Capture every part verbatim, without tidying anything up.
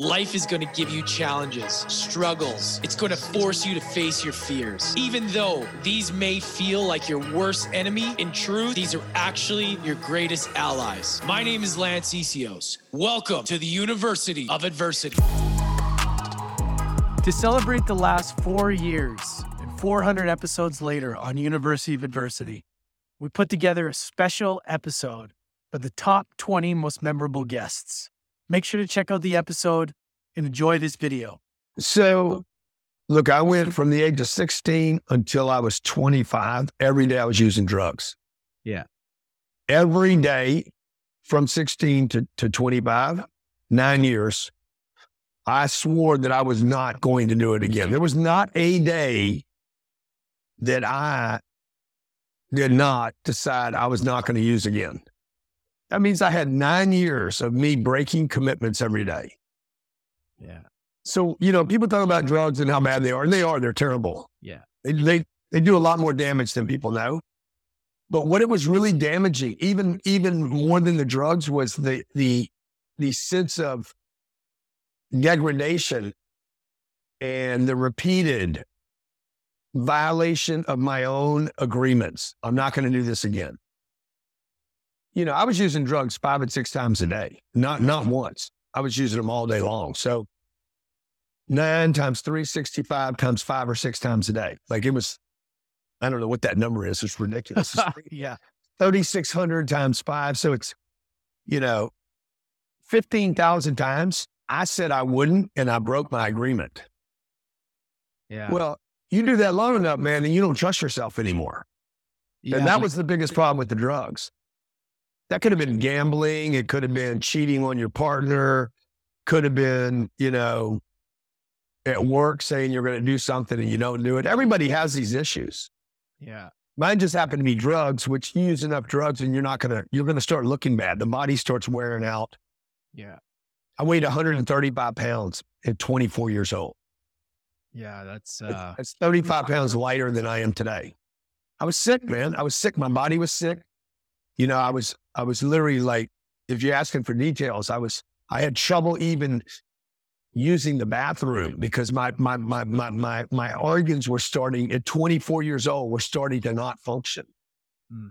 Life is going to give you challenges, struggles. It's going to force you to face your fears. Even though these may feel like your worst enemy, in truth, these are actually your greatest allies. My name is Lance Isios. Welcome to the University of Adversity. To celebrate the last four years and four hundred episodes later on University of Adversity, we put together a special episode for the top twenty most memorable guests. Make sure to check out the episode and enjoy this video. So, look, I went from the age of sixteen until I was twenty-five. Every day I was using drugs. Yeah. Every day from sixteen to, to twenty-five, nine years, I swore that I was not going to do it again. There was not a day that I did not decide I was not going to use again. That means I had nine years of me breaking commitments every day. Yeah. So, you know, people talk about drugs and how bad they are, and they are, they're terrible. Yeah. They, they, they do a lot more damage than people know. But what it was really damaging, even, even more than the drugs, was the, the, the sense of degradation and the repeated violation of my own agreements. I'm not going to do this again. You know, I was using drugs five and six times a day, not not once. I was using them all day long. So nine times three, sixty-five times five or six times a day. Like it was, I don't know what that number is. It's ridiculous. It's yeah. thirty-six hundred times five. So it's, you know, fifteen thousand times I said I wouldn't and I broke my agreement. Yeah. Well, you do that long enough, man, and you don't trust yourself anymore. Yeah. And that was the biggest problem with the drugs. That could have been gambling. It could have been cheating on your partner. Could have been, you know, at work saying you're going to do something and you don't do it. Everybody has these issues. Yeah. Mine just happened to be drugs, which you use enough drugs and you're not going to, you're going to start looking bad. The body starts wearing out. Yeah. I weighed one hundred thirty-five pounds at twenty-four years old. Yeah. That's, uh, that's thirty-five pounds lighter than I am today. I was sick, man. I was sick. My body was sick. You know, I was, I was literally like, if you're asking for details, I was, I had trouble even using the bathroom because my, my, my, my, my, my organs were starting at twenty-four years old, were starting to not function. Mm.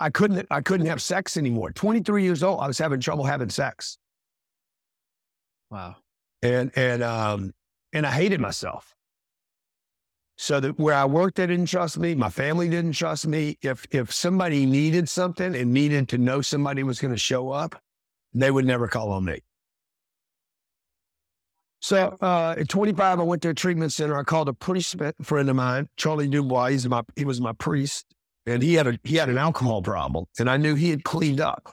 I couldn't, I couldn't have sex anymore. twenty-three years old, I was having trouble having sex. Wow. And, and, um, and I hated myself. So that where I worked, they didn't trust me. My family didn't trust me. If if somebody needed something and needed to know somebody was going to show up, they would never call on me. So uh, at twenty-five, I went to a treatment center. I called a priest friend of mine, Charlie Dubois. He's my he was my priest, and he had a he had an alcohol problem, and I knew he had cleaned up.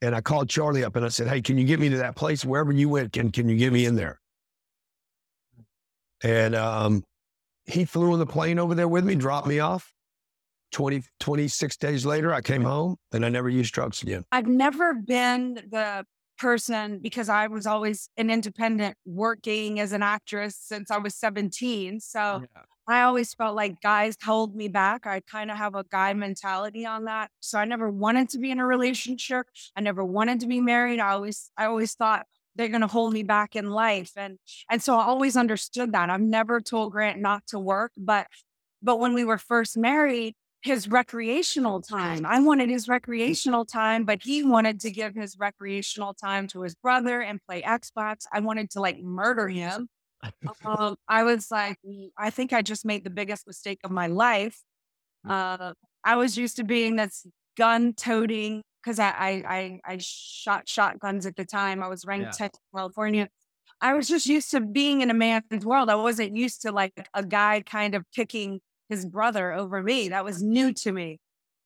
And I called Charlie up and I said, "Hey, can you get me to that place wherever you went? Can can you get me in there?" And um, he flew on the plane over there with me, dropped me off. twenty, twenty-six days later, I came home and I never used drugs again. I've never been the person, because I was always an independent, working as an actress since I was seventeen. So yeah. I always felt like guys held me back. I kind of have a guy mentality on that. So I never wanted to be in a relationship. I never wanted to be married. I always, I always thought, they're going to hold me back in life. And, and so I always understood that. I've never told Grant not to work, but, but when we were first married, his recreational time, I wanted his recreational time, but he wanted to give his recreational time to his brother and play Xbox. I wanted to like murder him. um, I was like, I think I just made the biggest mistake of my life. Uh, I was used to being this gun toting, because I, I I I shot shotguns at the time. I was ranked tenth yeah. in California. I was just used to being in a man's world. I wasn't used to like a guy kind of picking his brother over me. That was new to me.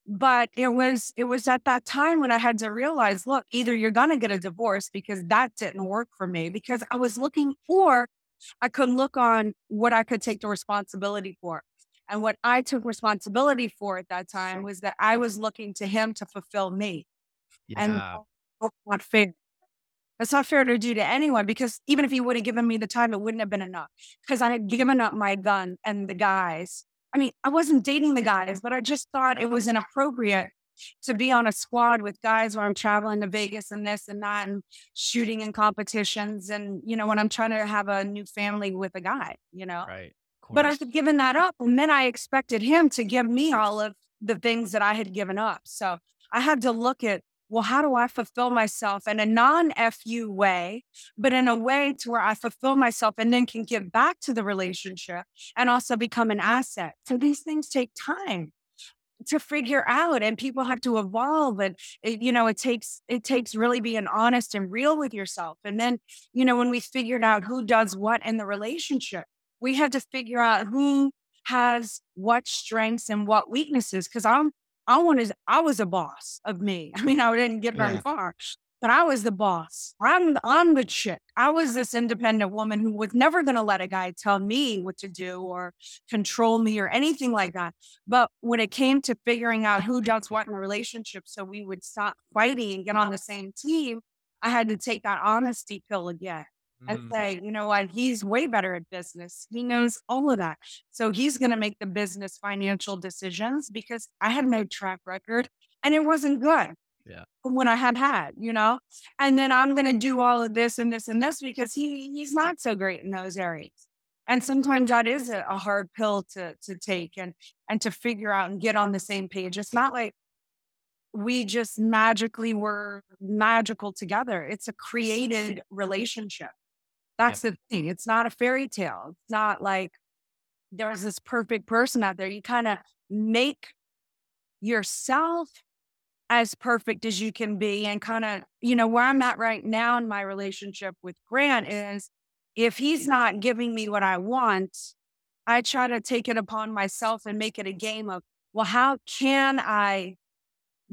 But it was it was at that time when I had to realize, look, either you're gonna get a divorce because that didn't work for me because I was looking, or I could look on what I could take the responsibility for. And what I took responsibility for at that time was that I was looking to him to fulfill me. Yeah. And that's not fair. That's not fair to do to anyone, because even if he would have given me the time, it wouldn't have been enough because I had given up my gun and the guys. I mean, I wasn't dating the guys, but I just thought it was inappropriate to be on a squad with guys where I'm traveling to Vegas and this and that and shooting in competitions. And, you know, when I'm trying to have a new family with a guy, you know, right. But I've given that up. And then I expected him to give me all of the things that I had given up. So I had to look at, well, how do I fulfill myself in a non-F U way, but in a way to where I fulfill myself and then can give back to the relationship and also become an asset. So these things take time to figure out, and people have to evolve. And, it, you know, it takes, it takes really being honest and real with yourself. And then, you know, when we figured out who does what in the relationship, we had to figure out who has what strengths and what weaknesses. Cause I'm, I wanted, I was a boss of me. I mean, I didn't get very yeah. far, but I was the boss. I'm, I'm the chick. I was this independent woman who was never going to let a guy tell me what to do or control me or anything like that. But when it came to figuring out who does what in a relationship, so we would stop fighting and get on the same team, I had to take that honesty pill again. And say, you know what, he's way better at business. He knows all of that. So he's going to make the business financial decisions because I had no track record and it wasn't good. Yeah. When I had had, you know, and then I'm going to do all of this and this and this because he he's not so great in those areas. And sometimes that is a, a hard pill to to take and and to figure out and get on the same page. It's not like we just magically were magical together. It's a created relationship. That's the thing. It's not a fairy tale. It's not like there's this perfect person out there. You kind of make yourself as perfect as you can be and kind of, you know, where I'm at right now in my relationship with Grant is if he's not giving me what I want, I try to take it upon myself and make it a game of, well, how can I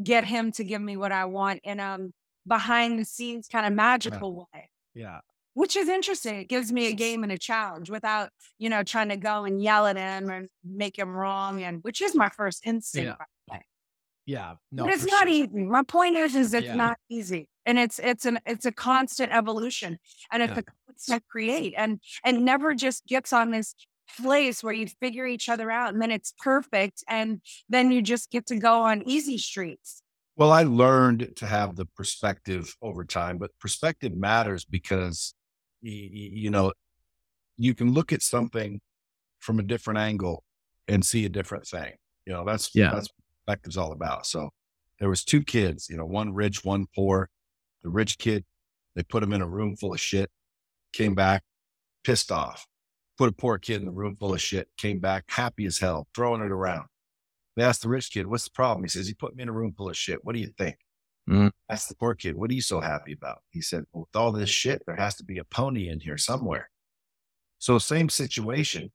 get him to give me what I want in a behind the scenes kind of magical way? Yeah. Which is interesting. It gives me a game and a challenge without, you know, trying to go and yell at him or make him wrong. And which is my first instinct. Yeah. yeah no, but it's not sure. easy. My point is, is it's yeah. not easy. And it's, it's an, it's a constant evolution and it's yeah. a constant create and, and never just gets on this place where you figure each other out and then it's perfect. And then you just get to go on easy streets. Well, I learned to have the perspective over time, but perspective matters because you know, you can look at something from a different angle and see a different thing. You know, that's, yeah. that's what perspective's all about. So there was two kids, you know, one rich, one poor. The rich kid, they put him in a room full of shit, came back, pissed off. Put a poor kid in a room full of shit, came back, happy as hell, throwing it around. They asked the rich kid, what's the problem? He says, he put me in a room full of shit. What do you think? Mm-hmm. Asked the poor kid, what are you so happy about? He said, well, with all this shit, there has to be a pony in here somewhere. So same situation,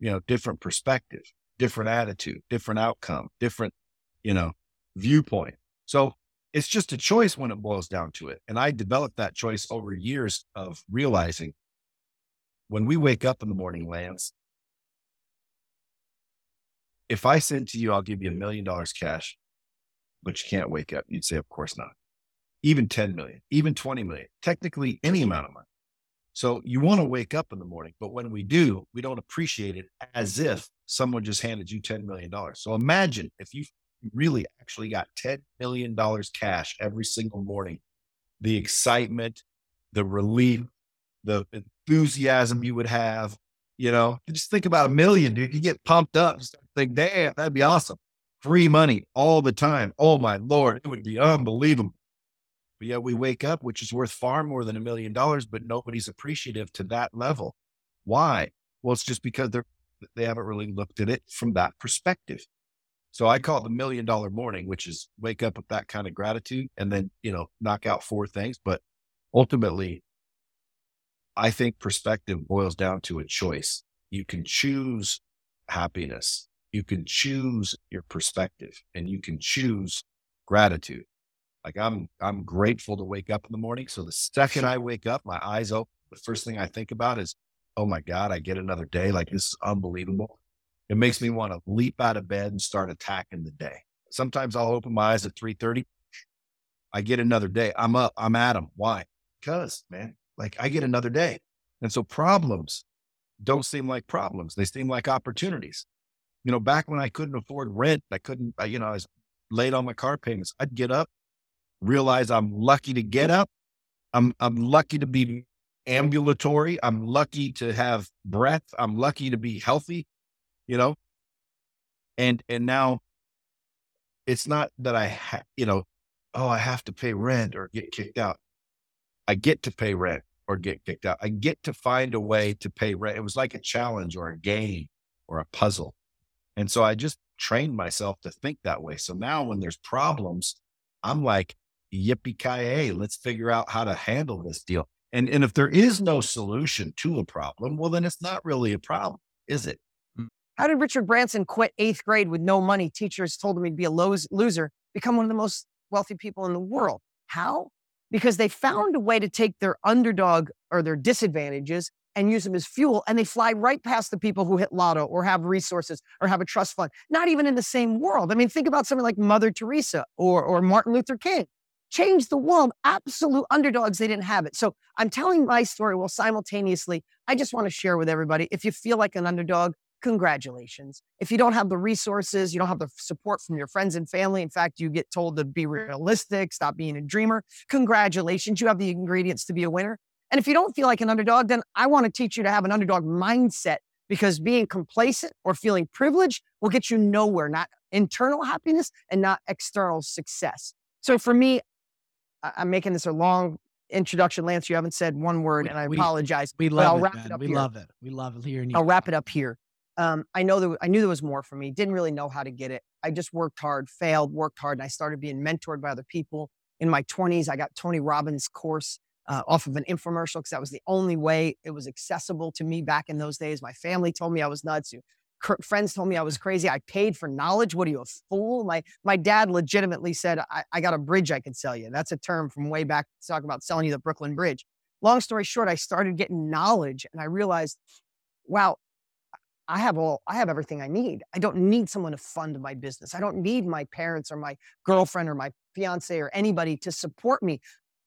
you know, different perspective, different attitude, different outcome, different, you know, viewpoint. So it's just a choice when it boils down to it. And I developed that choice over years of realizing when we wake up in the morning, Lance, if I said to you, I'll give you a million dollars cash, but you can't wake up, you'd say, of course not. Even ten million, even twenty million, technically any amount of money. So you want to wake up in the morning, but when we do, we don't appreciate it as if someone just handed you ten million dollars. So imagine if you really actually got ten million dollars cash every single morning, the excitement, the relief, the enthusiasm you would have, you know, just think about a million, dude, you get pumped up, you start thinking, damn, that'd be awesome. Free money all the time. Oh my Lord, it would be unbelievable. But yet we wake up, which is worth far more than a million dollars, but nobody's appreciative to that level. Why? Well, it's just because they're, they haven't really looked at it from that perspective. So I call it the million dollar morning, which is wake up with that kind of gratitude and then, you know, knock out four things. But ultimately, I think perspective boils down to a choice. You can choose happiness. You can choose your perspective and you can choose gratitude. Like I'm, I'm grateful to wake up in the morning. So the second I wake up, my eyes open, the first thing I think about is, oh my God, I get another day. Like this is unbelievable. It makes me want to leap out of bed and start attacking the day. Sometimes I'll open my eyes at three thirty. I get another day. I'm up. I'm at 'em. Why? Because man, like I get another day. And so problems don't seem like problems. They seem like opportunities. You know, back when I couldn't afford rent, I couldn't, you know, I was late on my car payments. I'd get up, realize I'm lucky to get up. I'm I'm lucky to be ambulatory. I'm lucky to have breath. I'm lucky to be healthy, you know? And, and now it's not that I, ha- you know, oh, I have to pay rent or get kicked out. I get to pay rent or get kicked out. I get to find a way to pay rent. It was like a challenge or a game or a puzzle. And so I just trained myself to think that way. So now when there's problems, I'm like, yippee-ki-yay, let's figure out how to handle this deal. And, and if there is no solution to a problem, well, then it's not really a problem, is it? How did Richard Branson quit eighth grade with no money? Teachers told him he'd be a los- loser, become one of the most wealthy people in the world. How? Because they found a way to take their underdog or their disadvantages and use them as fuel, and they fly right past the people who hit lotto or have resources or have a trust fund, not even in the same world. I mean, think about someone like Mother Teresa or, or Martin Luther King. Changed the world, absolute underdogs, they didn't have it. So I'm telling my story while simultaneously, I just want to share with everybody, if you feel like an underdog, congratulations. If you don't have the resources, you don't have the support from your friends and family, in fact, you get told to be realistic, stop being a dreamer, congratulations, you have the ingredients to be a winner. And if you don't feel like an underdog, then I want to teach you to have an underdog mindset, because being complacent or feeling privileged will get you nowhere, not internal happiness and not external success. So for me, I'm making this a long introduction, Lance. You haven't said one word, we, and I we, apologize. We love but I'll it, wrap man. It up we here. love it. We love hearing you. I'll wrap it up here. Um, I know that I knew there was more for me. Didn't really know how to get it. I just worked hard, failed, worked hard, and I started being mentored by other people. In my twenties, I got Tony Robbins' course uh, off of an infomercial because that was the only way it was accessible to me back in those days. My family told me I was nuts. You, Friends told me I was crazy. I paid for knowledge. What are you, a fool? My my dad legitimately said, I, I got a bridge I could sell you. That's a term from way back to talk about selling you the Brooklyn Bridge. Long story short, I started getting knowledge and I realized, wow, I have all, I have everything I need. I don't need someone to fund my business. I don't need my parents or my girlfriend or my fiance or anybody to support me.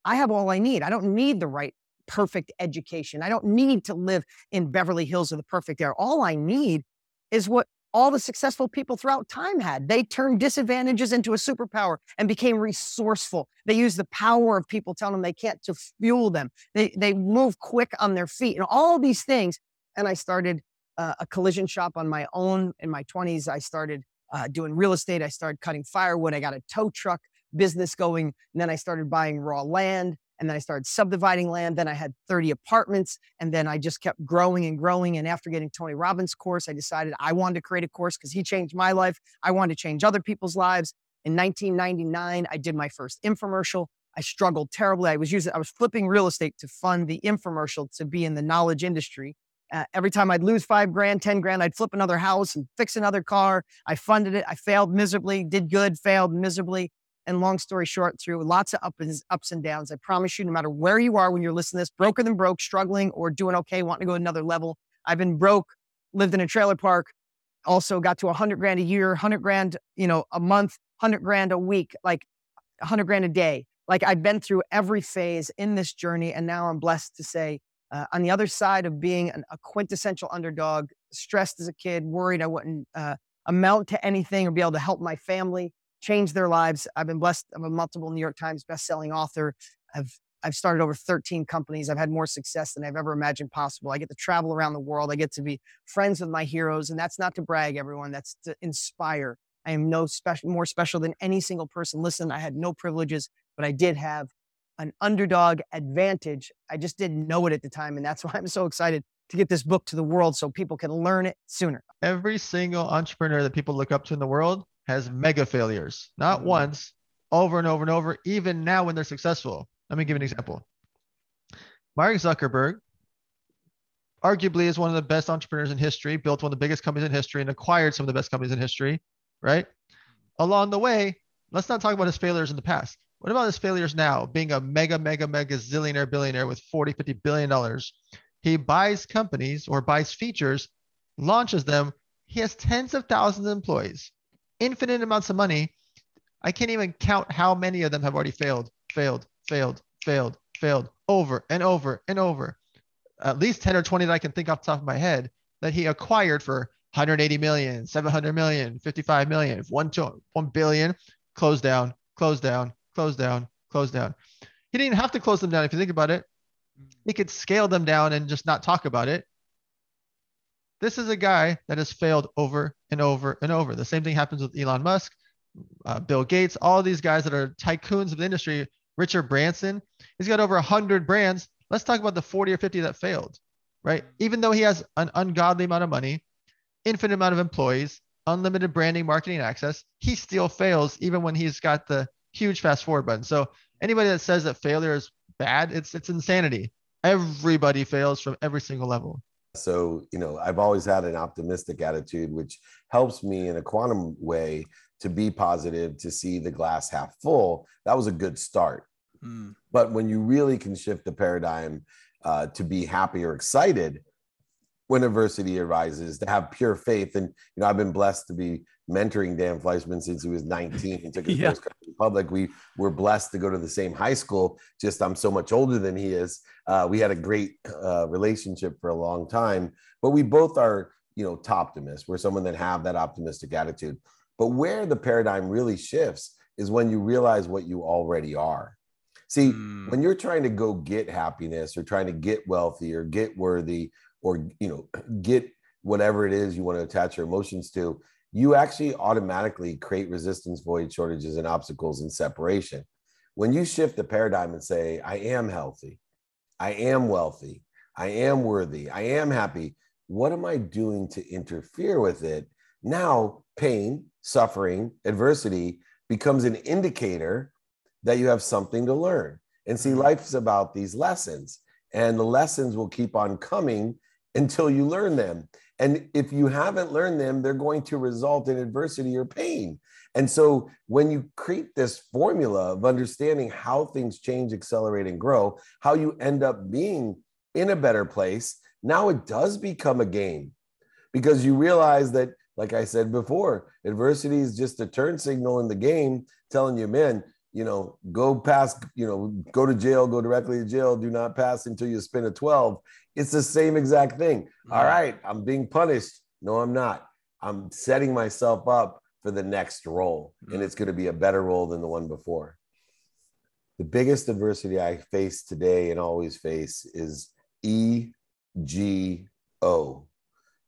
I have all I need. I don't need the right perfect education. I don't need to live in Beverly Hills with the perfect air. All I need is what all the successful people throughout time had. They turned disadvantages into a superpower and became resourceful. They used the power of people telling them they can't to fuel them. They they move quick on their feet and all these things. And I started uh, a collision shop on my own in my twenties. I started uh, doing real estate. I started cutting firewood. I got a tow truck business going. And then I started buying raw land. And then I started subdividing land. Then I had thirty apartments. And then I just kept growing and growing. And after getting Tony Robbins' course, I decided I wanted to create a course because he changed my life. I wanted to change other people's lives. In nineteen ninety-nine, I did my first infomercial. I struggled terribly. I was using, I was flipping real estate to fund the infomercial to be in the knowledge industry. Uh, every time I'd lose five grand, ten grand, I'd flip another house and fix another car. I funded it. I failed miserably, did good, failed miserably. And long story short, through lots of ups, ups and downs, I promise you, no matter where you are when you're listening to this, broker than broke, struggling or doing okay, wanting to go to another level. I've been broke, lived in a trailer park, also got to a hundred grand a year, hundred grand, you know, a month, hundred grand a week, like a hundred grand a day. Like I've been through every phase in this journey. And now I'm blessed to say uh, on the other side of being an, a quintessential underdog, stressed as a kid, worried I wouldn't uh, amount to anything or be able to help my family, change their lives. I've been blessed. I'm a multiple New York Times bestselling author. I've I've started over thirteen companies. I've had more success than I've ever imagined possible. I get to travel around the world. I get to be friends with my heroes. And that's not to brag, everyone. That's to inspire. I am no special, more special than any single person. Listen, I had no privileges, but I did have an underdog advantage. I just didn't know it at the time. And that's why I'm so excited to get this book to the world so people can learn it sooner. Every single entrepreneur that people look up to in the world has mega failures, not once, over and over and over, even now when they're successful. Let me give you an example. Mark Zuckerberg arguably is one of the best entrepreneurs in history, built one of the biggest companies in history and acquired some of the best companies in history, right? Along the way, let's not talk about his failures in the past. What about his failures now? Being a mega, mega, mega zillionaire billionaire with forty, fifty billion dollars, he buys companies or buys features, launches them. He has tens of thousands of employees. Infinite amounts of money. I can't even count how many of them have already failed, failed, failed, failed, failed over and over and over. At least ten or twenty that I can think off the top of my head that he acquired for one hundred eighty million, seven hundred million, fifty-five million, one billion, close down, close down, close down, close down. He didn't have to close them down. If you think about it, he could scale them down and just not talk about it. This is a guy that has failed over and over and over. The same thing happens with Elon Musk, uh, Bill Gates, all these guys that are tycoons of the industry. Richard Branson, he's got over one hundred brands. Let's talk about the forty or fifty that failed, right? Even though he has an ungodly amount of money, infinite amount of employees, unlimited branding, marketing access, he still fails even when he's got the huge fast forward button. So anybody that says that failure is bad, it's it's insanity. Everybody fails from every single level. So, you know, I've always had an optimistic attitude, which helps me in a quantum way to be positive, to see the glass half full. That was a good start. Mm. But when you really can shift the paradigm uh, to be happy or excited when adversity arises, to have pure faith. And, you know, I've been blessed to be mentoring Dan Fleischman since he was nineteen and took his yeah. first country to the public. We were blessed to go to the same high school, just I'm so much older than he is. Uh, we had a great uh, relationship for a long time, but we both are, you know, toptimists. We're someone that have that optimistic attitude. But where the paradigm really shifts is when you realize what you already are. See, mm. when you're trying to go get happiness or trying to get wealthy or get worthy or, you know, get whatever it is you want to attach your emotions to, you actually automatically create resistance, void, shortages, and obstacles and separation. When you shift the paradigm and say, I am healthy, I am wealthy, I am worthy, I am happy, what am I doing to interfere with it? Now, pain, suffering, adversity becomes an indicator that you have something to learn. And see, life's about these lessons, and the lessons will keep on coming until you learn them. And if you haven't learned them, they're going to result in adversity or pain. And so when you create this formula of understanding how things change, accelerate, and grow, how you end up being in a better place, now it does become a game, because you realize that, like I said before, adversity is just a turn signal in the game telling you, man, you know, go past, you know, go to jail, go directly to jail. Do not pass until you spin a twelve. It's the same exact thing. All right, I'm being punished. No, I'm not. I'm setting myself up for the next role, and it's going to be a better role than the one before. The biggest adversity I face today and always face is E G O.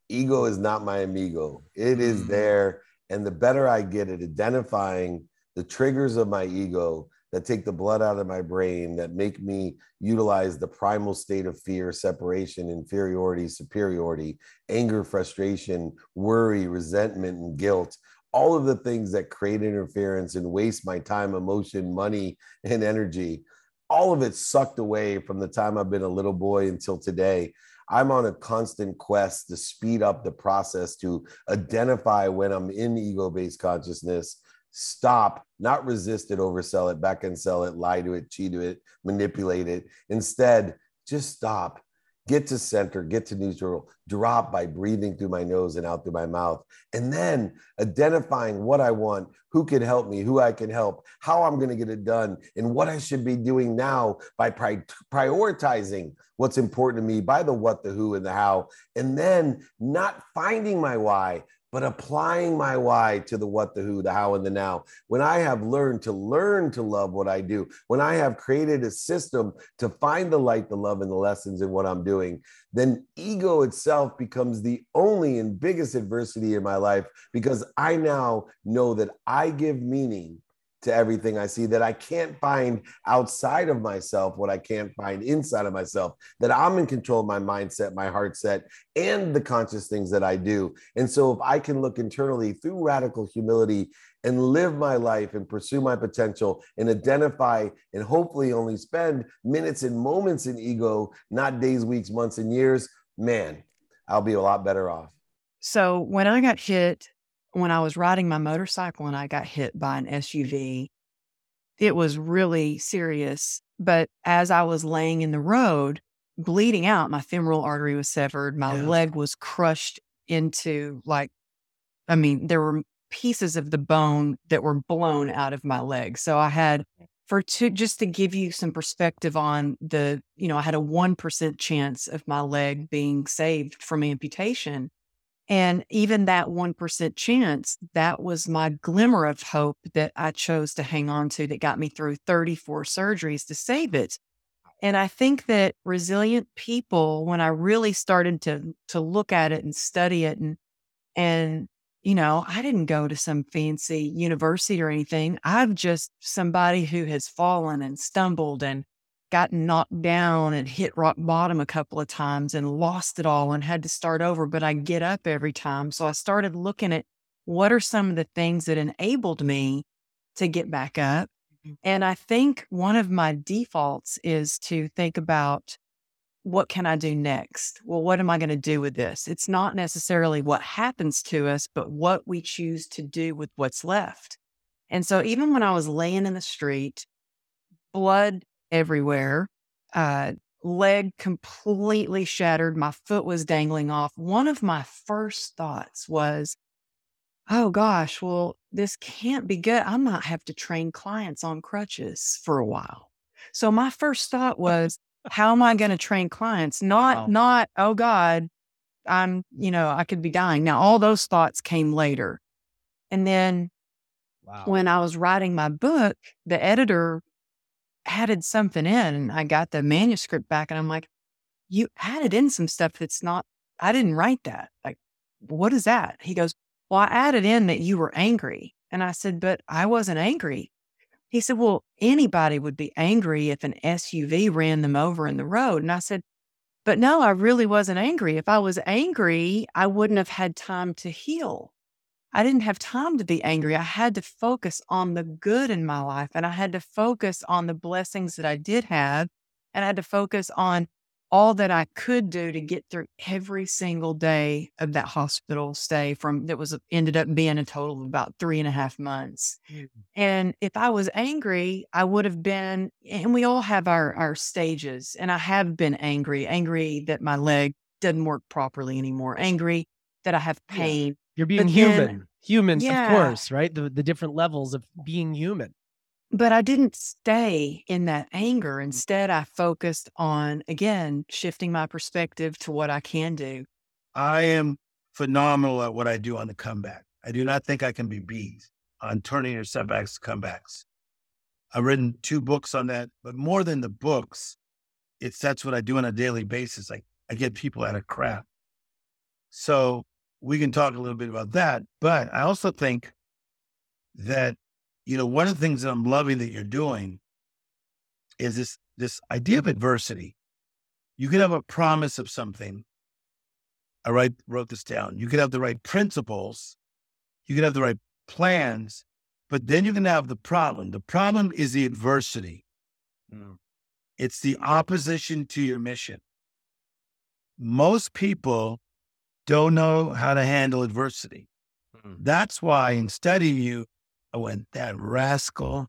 Ego is not my amigo. It is there. And the better I get at identifying the triggers of my ego that take the blood out of my brain, that make me utilize the primal state of fear, separation, inferiority, superiority, anger, frustration, worry, resentment, and guilt, all of the things that create interference and waste my time, emotion, money, and energy. All of it sucked away from the time I've been a little boy until today. I'm on a constant quest to speed up the process to identify when I'm in ego-based consciousness, stop, not resist it, oversell it, back and sell it, lie to it, cheat to it, manipulate it. Instead, just stop, get to center, get to neutral, drop by breathing through my nose and out through my mouth. And then identifying what I want, who can help me, who I can help, how I'm going to get it done, and what I should be doing now by pri- prioritizing what's important to me by the what, the who, and the how. And then not finding my why, but applying my why to the what, the who, the how, and the now. When I have learned to learn to love what I do, when I have created a system to find the light, the love, and the lessons in what I'm doing, then ego itself becomes the only and biggest adversity in my life, because I now know that I give meaning to everything I see, that I can't find outside of myself what I can't find inside of myself, that I'm in control of my mindset, my heart set, and the conscious things that I do. And so if I can look internally through radical humility and live my life and pursue my potential and identify and hopefully only spend minutes and moments in ego, not days, weeks, months, and years, man, I'll be a lot better off. So when I got hit, when I was riding my motorcycle and I got hit by an S U V, it was really serious. But as I was laying in the road, bleeding out, my femoral artery was severed. My yeah. leg was crushed into, like, I mean, there were pieces of the bone that were blown out of my leg. So I had, for two, just to give you some perspective on the, you know, I had a one percent chance of my leg being saved from amputation. And even that one percent chance, that was my glimmer of hope that I chose to hang on to that got me through thirty-four surgeries to save it. And I think that resilient people, when I really started to to look at it and study it, and, and you know, I didn't go to some fancy university or anything. I'm just somebody who has fallen and stumbled and gotten knocked down and hit rock bottom a couple of times and lost it all and had to start over, but I get up every time. So I started looking at what are some of the things that enabled me to get back up. Mm-hmm. And I think one of my defaults is to think about, what can I do next? Well, what am I going to do with this? It's not necessarily what happens to us, but what we choose to do with what's left. And so even when I was laying in the street, blood everywhere, uh, leg completely shattered, my foot was dangling off, one of my first thoughts was, oh gosh, well, this can't be good. I might have to train clients on crutches for a while. So my first thought was, how am I going to train clients? Not, wow. not, oh God, I'm, you know, I could be dying. Now, all those thoughts came later. And then wow. when I was writing my book, the editor added something in, and I got the manuscript back, and I'm like, you added in some stuff that's not, I didn't write that. Like, what is that? He goes, well, I added in that you were angry. And I said, but I wasn't angry. He said, well, anybody would be angry if an S U V ran them over in the road. And I said, but no, I really wasn't angry. If I was angry, I wouldn't have had time to heal. I didn't have time to be angry. I had to focus on the good in my life, and I had to focus on the blessings that I did have, and I had to focus on all that I could do to get through every single day of that hospital stay from that was ended up being a total of about three and a half months. Mm-hmm. And if I was angry, I would have been, and we all have our, our stages, and I have been angry, angry that my leg doesn't work properly anymore, angry that I have pain. Yeah. You're being but human, then, humans, yeah. of course, right? The, the different levels of being human. But I didn't stay in that anger. Instead, I focused on, again, shifting my perspective to what I can do. I am phenomenal at what I do on the comeback. I do not think I can be beat on turning your setbacks to comebacks. I've written two books on that, but more than the books, it's that's what I do on a daily basis. I, I get people out of crap. So we can talk a little bit about that, but I also think that, you know, one of the things that I'm loving that you're doing is this, this idea of adversity. You could have a promise of something. I write, wrote this down. You could have the right principles. You could have the right plans, but then you can have the problem. The problem is the adversity. Mm. It's the opposition to your mission. Most people don't know how to handle adversity. Mm. That's why in studying you, I went, that rascal,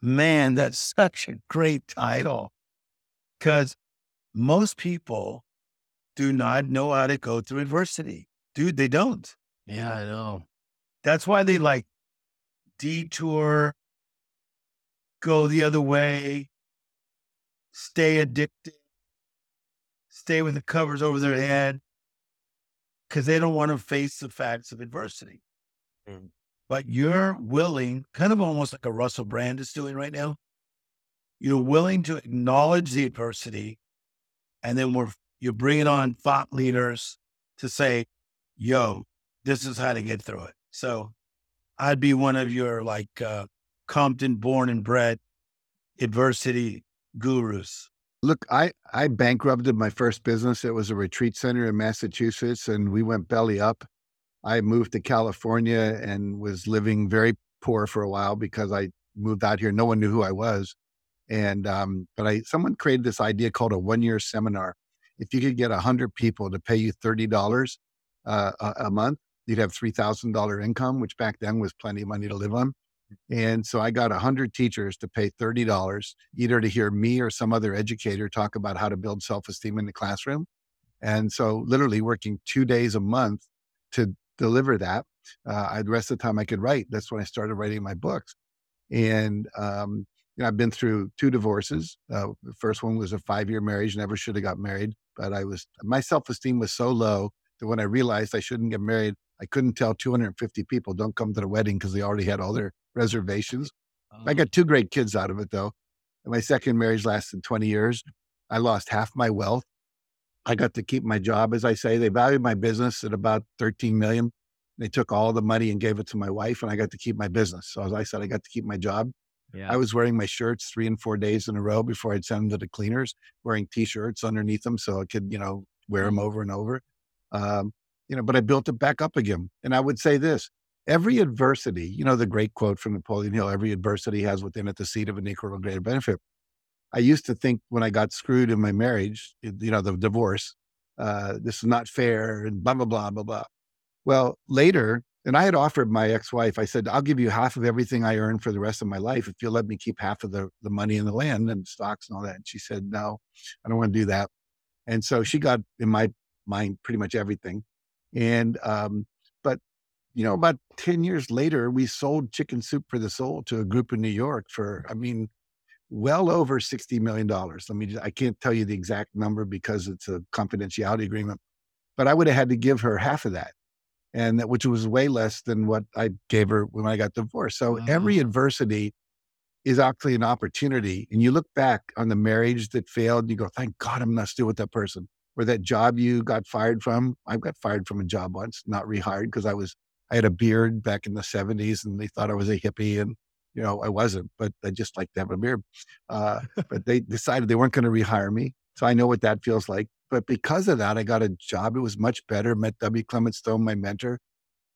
man, that's such a great title. Because most people do not know how to go through adversity. Dude, they don't. Yeah, I know. That's why they like detour, go the other way, stay addicted, stay with the covers over their head, because they don't want to face the facts of adversity. Mm. But you're willing, kind of almost like a Russell Brand is doing right now, you're willing to acknowledge the adversity, and then we're, you're bringing on thought leaders to say, yo, this is how to get through it. So I'd be one of your like uh, Compton born and bred adversity gurus. Look, I, I bankrupted my first business. It was a retreat center in Massachusetts, and we went belly up. I moved to California and was living very poor for a while because I moved out here. No one knew who I was. And, um, but I, someone created this idea called a one-year seminar. If you could get a hundred people to pay you thirty dollars uh, a, a month, you'd have three thousand dollars income, which back then was plenty of money to live on. And so I got a hundred teachers to pay thirty dollars, either to hear me or some other educator talk about how to build self-esteem in the classroom. And so literally working two days a month to deliver that. Uh, I, the rest of the time I could write. That's when I started writing my books. And, um, you know, I've been through two divorces. Uh, the first one was a five year marriage, never should have got married, but I was, my self-esteem was so low that when I realized I shouldn't get married, I couldn't tell two hundred fifty people don't come to the wedding because they already had all their reservations. Um, I got two great kids out of it, though. And my second marriage lasted twenty years. I lost half my wealth. I got to keep my job, as I say. They valued my business at about thirteen million dollars. They took all the money and gave it to my wife, and I got to keep my business. So as I said, I got to keep my job. Yeah. I was wearing my shirts three and four days in a row before I'd send them to the cleaners, wearing T-shirts underneath them so I could, you know, wear them over and over. Um, you know, but I built it back up again. And I would say this, every adversity, you know, the great quote from Napoleon Hill, every adversity has within it the seed of an equal or greater benefit. I used to think when I got screwed in my marriage, you know, the divorce, uh, this is not fair and blah, blah, blah, blah, blah. Well, later, and I had offered my ex-wife, I said, I'll give you half of everything I earn for the rest of my life if you'll let me keep half of the, the money and the land and stocks and all that. And she said, no, I don't want to do that. And so she got, in my mind, pretty much everything. And, um, but, you know, about ten years later, we sold Chicken Soup for the Soul to a group in New York for, I mean, well over sixty million dollars. I mean, I can't tell you the exact number because it's a confidentiality agreement, but I would have had to give her half of that. And that, which was way less than what I gave her when I got divorced. So uh-huh. Every adversity is actually an opportunity. And you look back on the marriage that failed, and you go, thank God I'm not still with that person. Or that job you got fired from. I got fired from a job once, not rehired, because I was, I had a beard back in the seventies and they thought I was a hippie, and, you know, I wasn't, but I just liked to have a beard. Uh, but they decided they weren't going to rehire me. So I know what that feels like. But because of that, I got a job. It was much better. Met W. Clement Stone, my mentor.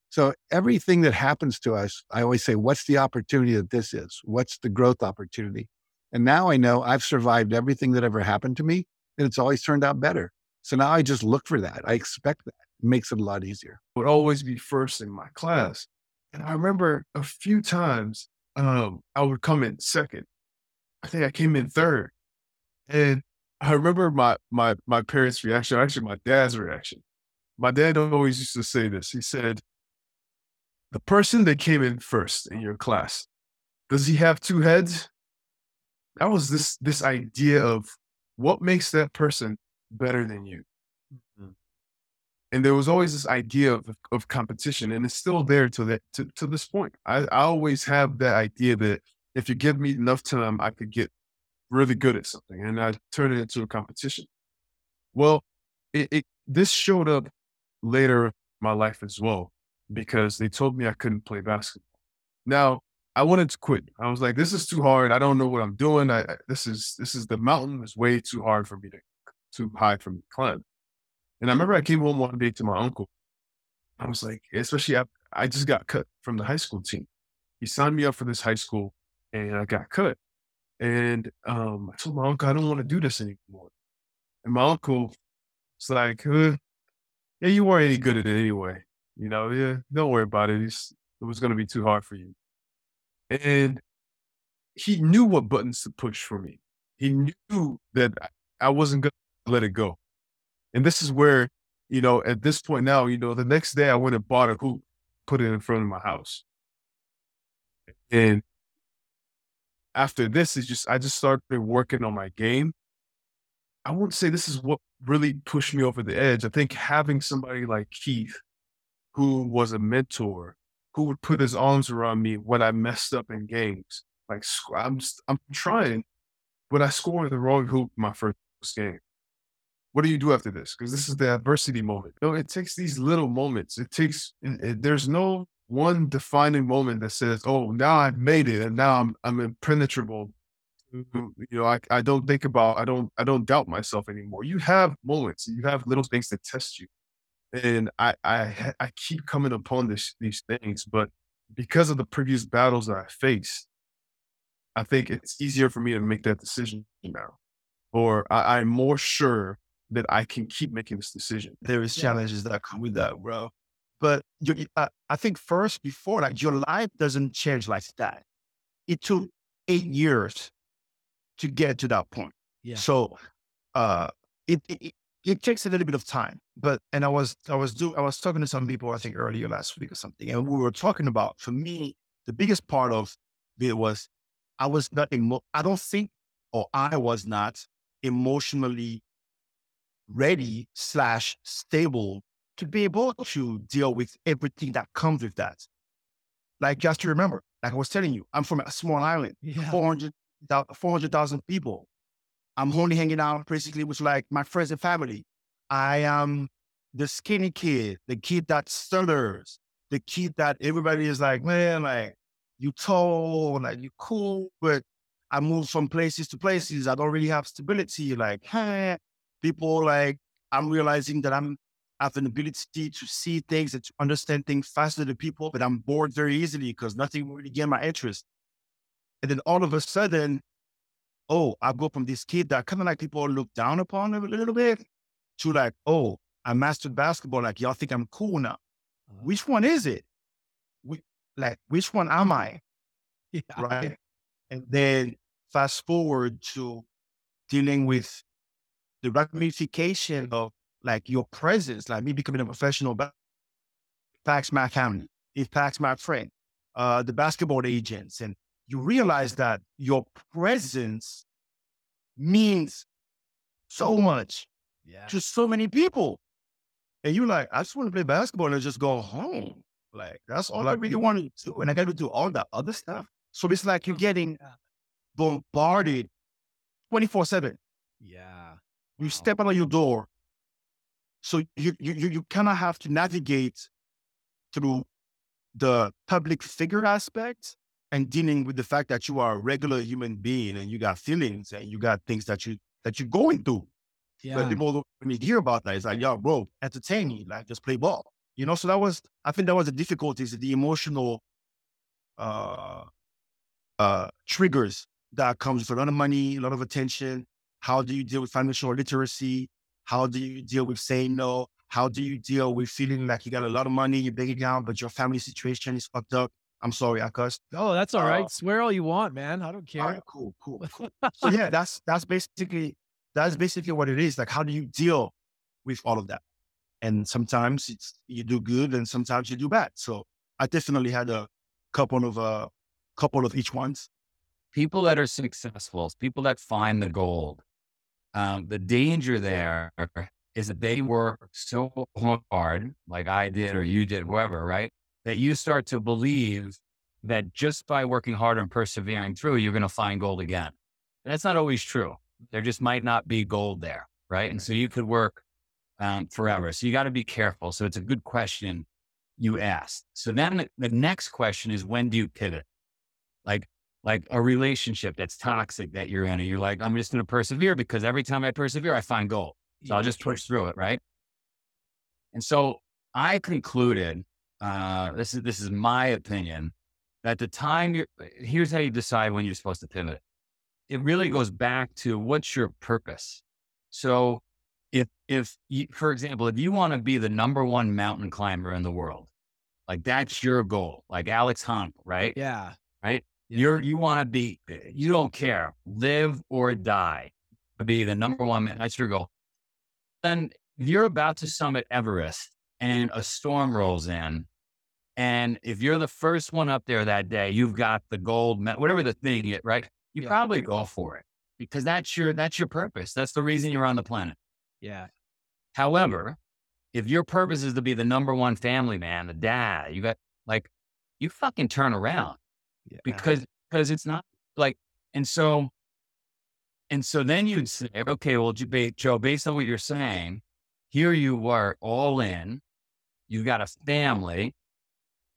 So everything that happens to us, I always say, what's the opportunity that this is? What's the growth opportunity? And now I know I've survived everything that ever happened to me, and it's always turned out better. So now I just look for that. I expect that. It makes it a lot easier. I would always be first in my class. And I remember a few times um, I would come in second. I think I came in third. And I remember my, my, my parents' reaction, actually my dad's reaction. My dad always used to say this. He said, the person that came in first in your class, does he have two heads? That was this, this idea of what makes that person better than you. Mm-hmm. And there was always this idea of, of competition, and it's still there to that, to, to this point. I, I always have that idea that if you give me enough time, I could get really good at something, and I turned it into a competition. Well, it, it this showed up later in my life as well, because they told me I couldn't play basketball. Now I wanted to quit. I was like, this is too hard. I don't know what I'm doing. I, I this is, this is the mountain is way too hard for me to, too high for me to climb. And I remember I came home one day to my uncle. I was like, especially I, I just got cut from the high school team. He signed me up for this high school and I got cut. And um, I told my uncle, I don't want to do this anymore. And my uncle was like, uh, yeah, you weren't any good at it anyway. You know, yeah, don't worry about it. It's, it was going to be too hard for you. And he knew what buttons to push for me. He knew that I wasn't going to let it go. And this is where, you know, at this point now, you know, the next day I went and bought a hoop, put it in front of my house. And after this, it's just, I just started working on my game. I won't say this is what really pushed me over the edge. I think having somebody like Keith, who was a mentor, who would put his arms around me when I messed up in games. Like I'm, I'm trying, but I scored the wrong hoop my first game. What do you do after this? Because this is the adversity moment. You know, it takes these little moments. It takes, it, it, there's no one defining moment that says, oh, now I've made it and now I'm, I'm impenetrable. You know, I, I don't think about, I don't, I don't doubt myself anymore. You have moments, you have little things that test you. And I, I, I keep coming upon this, these things, but because of the previous battles that I faced, I think it's easier for me to make that decision now, or I, I'm more sure that I can keep making this decision. There is challenges that come with that, bro. But you, uh, I think first, before that, like, your life doesn't change like that. It took eight years to get to that point. Yeah. So uh, it, it it takes a little bit of time. But and I was I was do I was talking to some people I think earlier last week or something, and we were talking about, for me the biggest part of it was I was not emo- I don't think or I was not emotionally ready slash stable to be able to deal with everything that comes with that. Like, just to remember, like I was telling you, I'm from a small island, yeah. four hundred thousand people. I'm only hanging out basically with like my friends and family. I am the skinny kid, the kid that stutters, the kid that everybody is like, man, like you tall, like you cool, but I move from places to places. I don't really have stability. Like, hey, people like, I'm realizing that I'm, I have an ability to see things and to understand things faster than people, but I'm bored very easily because nothing really gained my interest. And then all of a sudden, oh, I go from this kid that kind of like people look down upon a little bit to like, oh, I mastered basketball. Like, y'all think I'm cool now. Uh-huh. Which one is it? We, like, which one am I? Yeah. Right? And then fast forward to dealing with the ramification of like your presence, like me becoming a professional, but it impacts my family, it impacts my friend, uh, the basketball agents. And you realize that your presence means so much yeah. to so many people. And you're like, I just want to play basketball and just go home. Like, that's all I really want to do. And I got to do all that other stuff. So it's like you're getting bombarded twenty-four seven. Yeah. You step out of your door. So you you you kind of have to navigate through the public figure aspect and dealing with the fact that you are a regular human being and you got feelings and you got things that you that you're going through. Yeah. But people don't really hear about that. It's like, yo, bro, entertain me, like just play ball. You know, so that was I think that was the difficulties, the emotional uh uh triggers that comes with a lot of money, a lot of attention. How do you deal with financial literacy? How do you deal with saying no? How do you deal with feeling like you got a lot of money, you're big down, but your family situation is fucked up? I'm sorry, I cussed. Oh, that's all uh, right. Swear all you want, man. I don't care. All right, cool, cool. cool. So yeah, that's that's basically that's basically what it is. Like, how do you deal with all of that? And sometimes it's you do good, and sometimes you do bad. So I definitely had a couple of a uh, couple of each ones. People that are successful, people that find the gold. Um, the danger there is that they work so hard, like I did or you did, whoever, right? That you start to believe that just by working hard and persevering through, you're going to find gold again. And that's not always true. There just might not be gold there, right? And so you could work um, forever. So you got to be careful. So it's a good question you asked. So then the next question is, when do you pivot? Like, Like a relationship that's toxic that you're in, and you're like, I'm just going to persevere because every time I persevere, I find gold. So yeah, I'll just push through it, right? And so I concluded, uh, this is this is my opinion, that the time you're, here's how you decide when you're supposed to pivot. It really goes back to what's your purpose. So if, if you, for example, if you want to be the number one mountain climber in the world, like that's your goal, like Alex Honnold, right? Yeah. Right? You're, you want to be, you don't care, live or die, be the number one man. That's your goal. Then you're about to summit Everest and a storm rolls in. And if you're the first one up there that day, you've got the gold medal, whatever the thing is, right? You yeah. probably go for it because that's your, that's your purpose. That's the reason you're on the planet. Yeah. However, if your purpose is to be the number one family man, the dad, you got like, you fucking turn around. Yeah. Because, because it's not like, and so, and so then you'd say, okay, well, Joe, based on what you're saying, here you were all in, you got a family.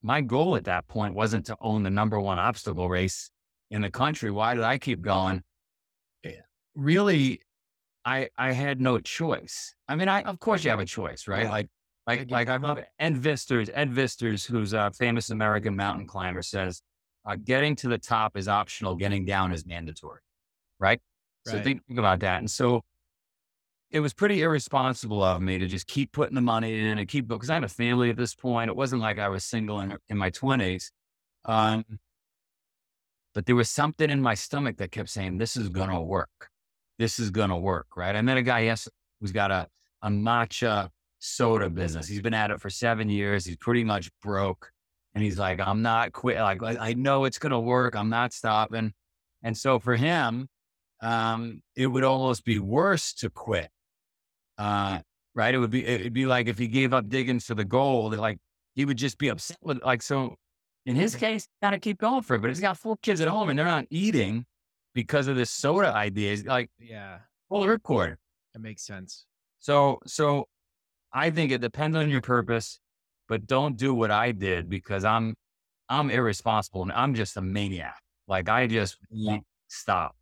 My goal at that point wasn't to own the number one obstacle race in the country. Why did I keep going? Yeah. Really? I, I had no choice. I mean, I, of course you have a choice, right? Yeah. Like, like, like I love Ed Visters, Ed Visters, who's a famous American mountain climber says, Uh, getting to the top is optional. Getting down is mandatory. Right? right. So think, think about that. And so it was pretty irresponsible of me to just keep putting the money in and keep, because I had a family at this point. It wasn't like I was single in, in my twenties. Um, but there was something in my stomach that kept saying, this is going to work. This is going to work. Right. I met a guy yesterday who's got a, a matcha soda business. He's been at it for seven years. He's pretty much broke. And he's like, I'm not quit. Like, I know it's going to work. I'm not stopping. And so for him, um, it would almost be worse to quit, uh, right? It would be, it'd be like if he gave up digging for the gold, like he would just be upset with, like, so in his case, got to keep going for it, but he's got four kids at home and they're not eating because of this soda idea. He's like, yeah, pull the ripcord. That makes sense. So, so I think it depends on your purpose, but don't do what I did because I'm, I'm irresponsible and I'm just a maniac. Like I just won't stop.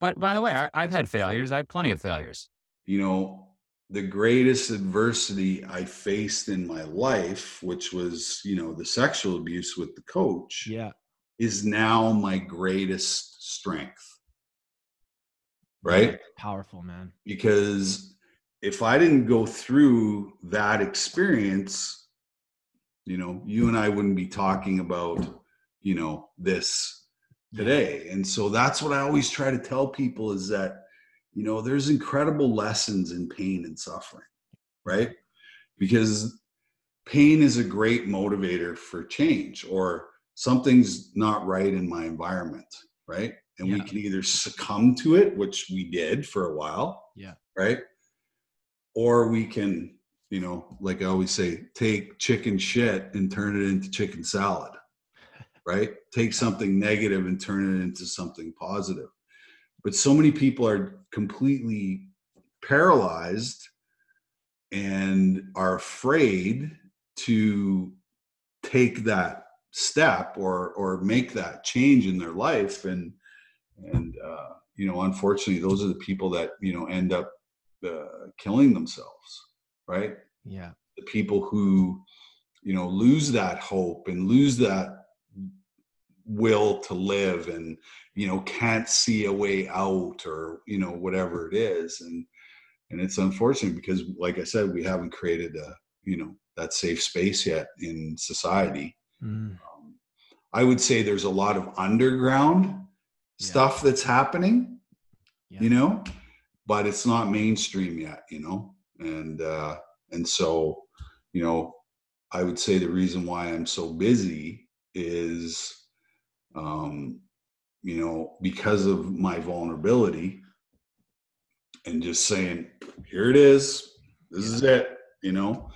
But by the way, I, I've had failures. I have plenty of failures. You know, the greatest adversity I faced in my life, which was, you know, the sexual abuse with the coach, yeah, is now my greatest strength. Right? Powerful, man. Because if I didn't go through that experience, you know, you and I wouldn't be talking about, you know, this today. And so that's what I always try to tell people is that, you know, there's incredible lessons in pain and suffering, right? Because pain is a great motivator for change, or something's not right in my environment, right? And yeah. we can either succumb to it, which we did for a while, yeah, right? Or we can, you know, like I always say, take chicken shit and turn it into chicken salad, right? Take something negative and turn it into something positive. But so many people are completely paralyzed and are afraid to take that step or or make that change in their life. And, and uh, you know, unfortunately, those are the people that, you know, end up uh, killing themselves, right? Yeah. The people who, you know, lose that hope and lose that will to live and, you know, can't see a way out or, you know, whatever it is. And, and it's unfortunate because, like I said, we haven't created a, you know, that safe space yet in society. Mm. Um, I would say there's a lot of underground yeah. stuff that's happening, yeah. you know, but it's not mainstream yet, you know? And, uh, and so, you know, I would say the reason why I'm so busy is, um, you know, because of my vulnerability and just saying, here it is, this yeah. is it, you know.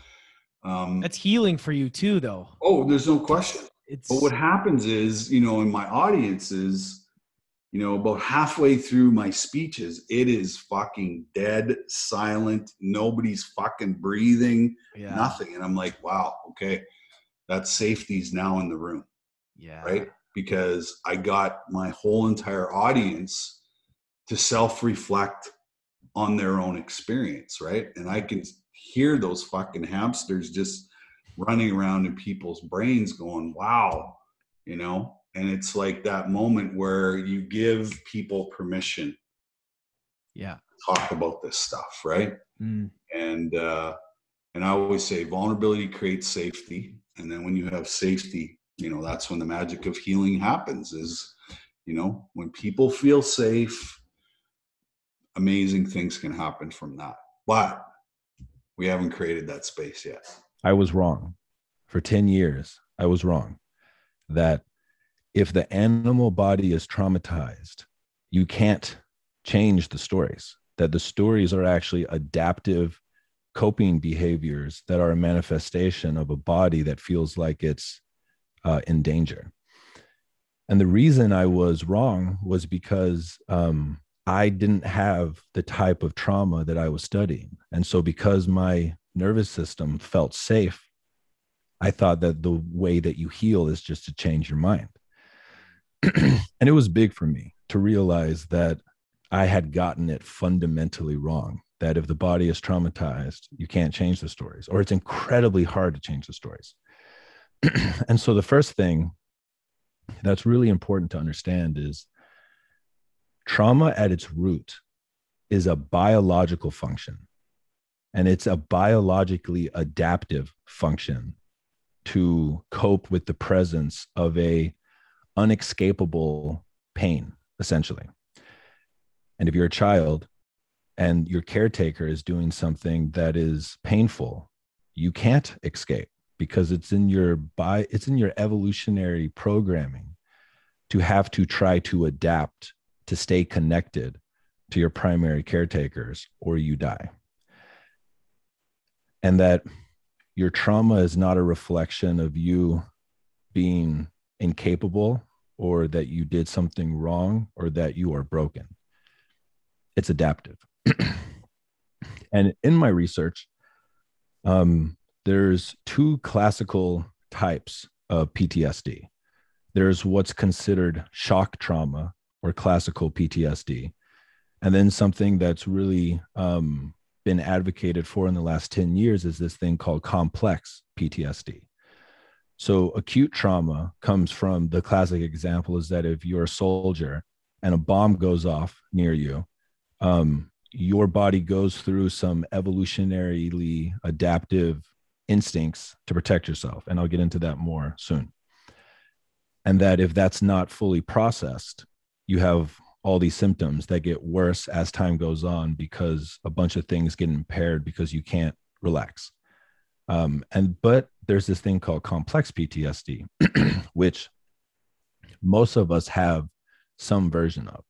Um, That's healing for you too, though. Oh, there's no question. It's, but what happens is, you know, in my audiences, you know, about halfway through my speeches, it is fucking dead, silent, nobody's fucking breathing, yeah. nothing. And I'm like, wow, okay, that safety's now in the room. Yeah. Right? Because I got my whole entire audience to self-reflect on their own experience, right? And I can hear those fucking hamsters just running around in people's brains going, wow, you know? And it's like that moment where you give people permission yeah. to talk about this stuff, right? Mm. And uh, and I always say vulnerability creates safety. And then when you have safety, you know, that's when the magic of healing happens is, you know, when people feel safe, amazing things can happen from that. But we haven't created that space yet. I was wrong. For ten years, I was wrong that if the animal body is traumatized, you can't change the stories, that the stories are actually adaptive coping behaviors that are a manifestation of a body that feels like it's Uh, in danger. And the reason I was wrong was because um, I didn't have the type of trauma that I was studying. And so because my nervous system felt safe, I thought that the way that you heal is just to change your mind. And it was big for me to realize that I had gotten it fundamentally wrong, that if the body is traumatized, you can't change the stories, or it's incredibly hard to change the stories. And so the first thing that's really important to understand is trauma at its root is a biological function, and it's a biologically adaptive function to cope with the presence of a unescapable pain, essentially. And if you're a child and your caretaker is doing something that is painful, you can't escape. Because it's in your bi- it's in your evolutionary programming to have to try to adapt to stay connected to your primary caretakers, or you die. and that your trauma is not a reflection of you being incapable or that you did something wrong or that you are broken. It's adaptive. And in my research, um, there's two classical types of P T S D. There's what's considered shock trauma or classical P T S D, and then something that's really um, been advocated for in the last ten years is this thing called complex P T S D. So acute trauma comes from, the classic example is that if you're a soldier and a bomb goes off near you, um, your body goes through some evolutionarily adaptive instincts to protect yourself. And I'll get into that more soon. And that if that's not fully processed, you have all these symptoms that get worse as time goes on because a bunch of things get impaired because you can't relax. Um, and but there's this thing called complex P T S D, which most of us have some version of.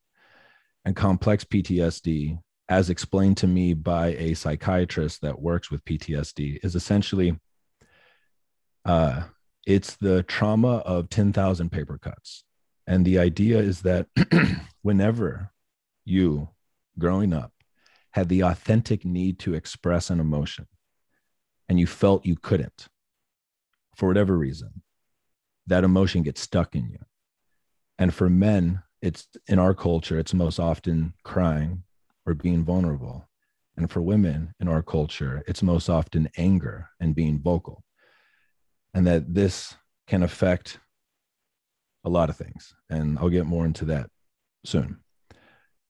And complex P T S D, as explained to me by a psychiatrist that works with P T S D, is essentially uh, it's the trauma of ten thousand paper cuts. And the idea is that whenever you, growing up, had the authentic need to express an emotion and you felt you couldn't, for whatever reason, that emotion gets stuck in you. And for men, it's in our culture, it's most often crying or being vulnerable. And for women in our culture, it's most often anger and being vocal. And that this can affect a lot of things. And I'll get more into that soon.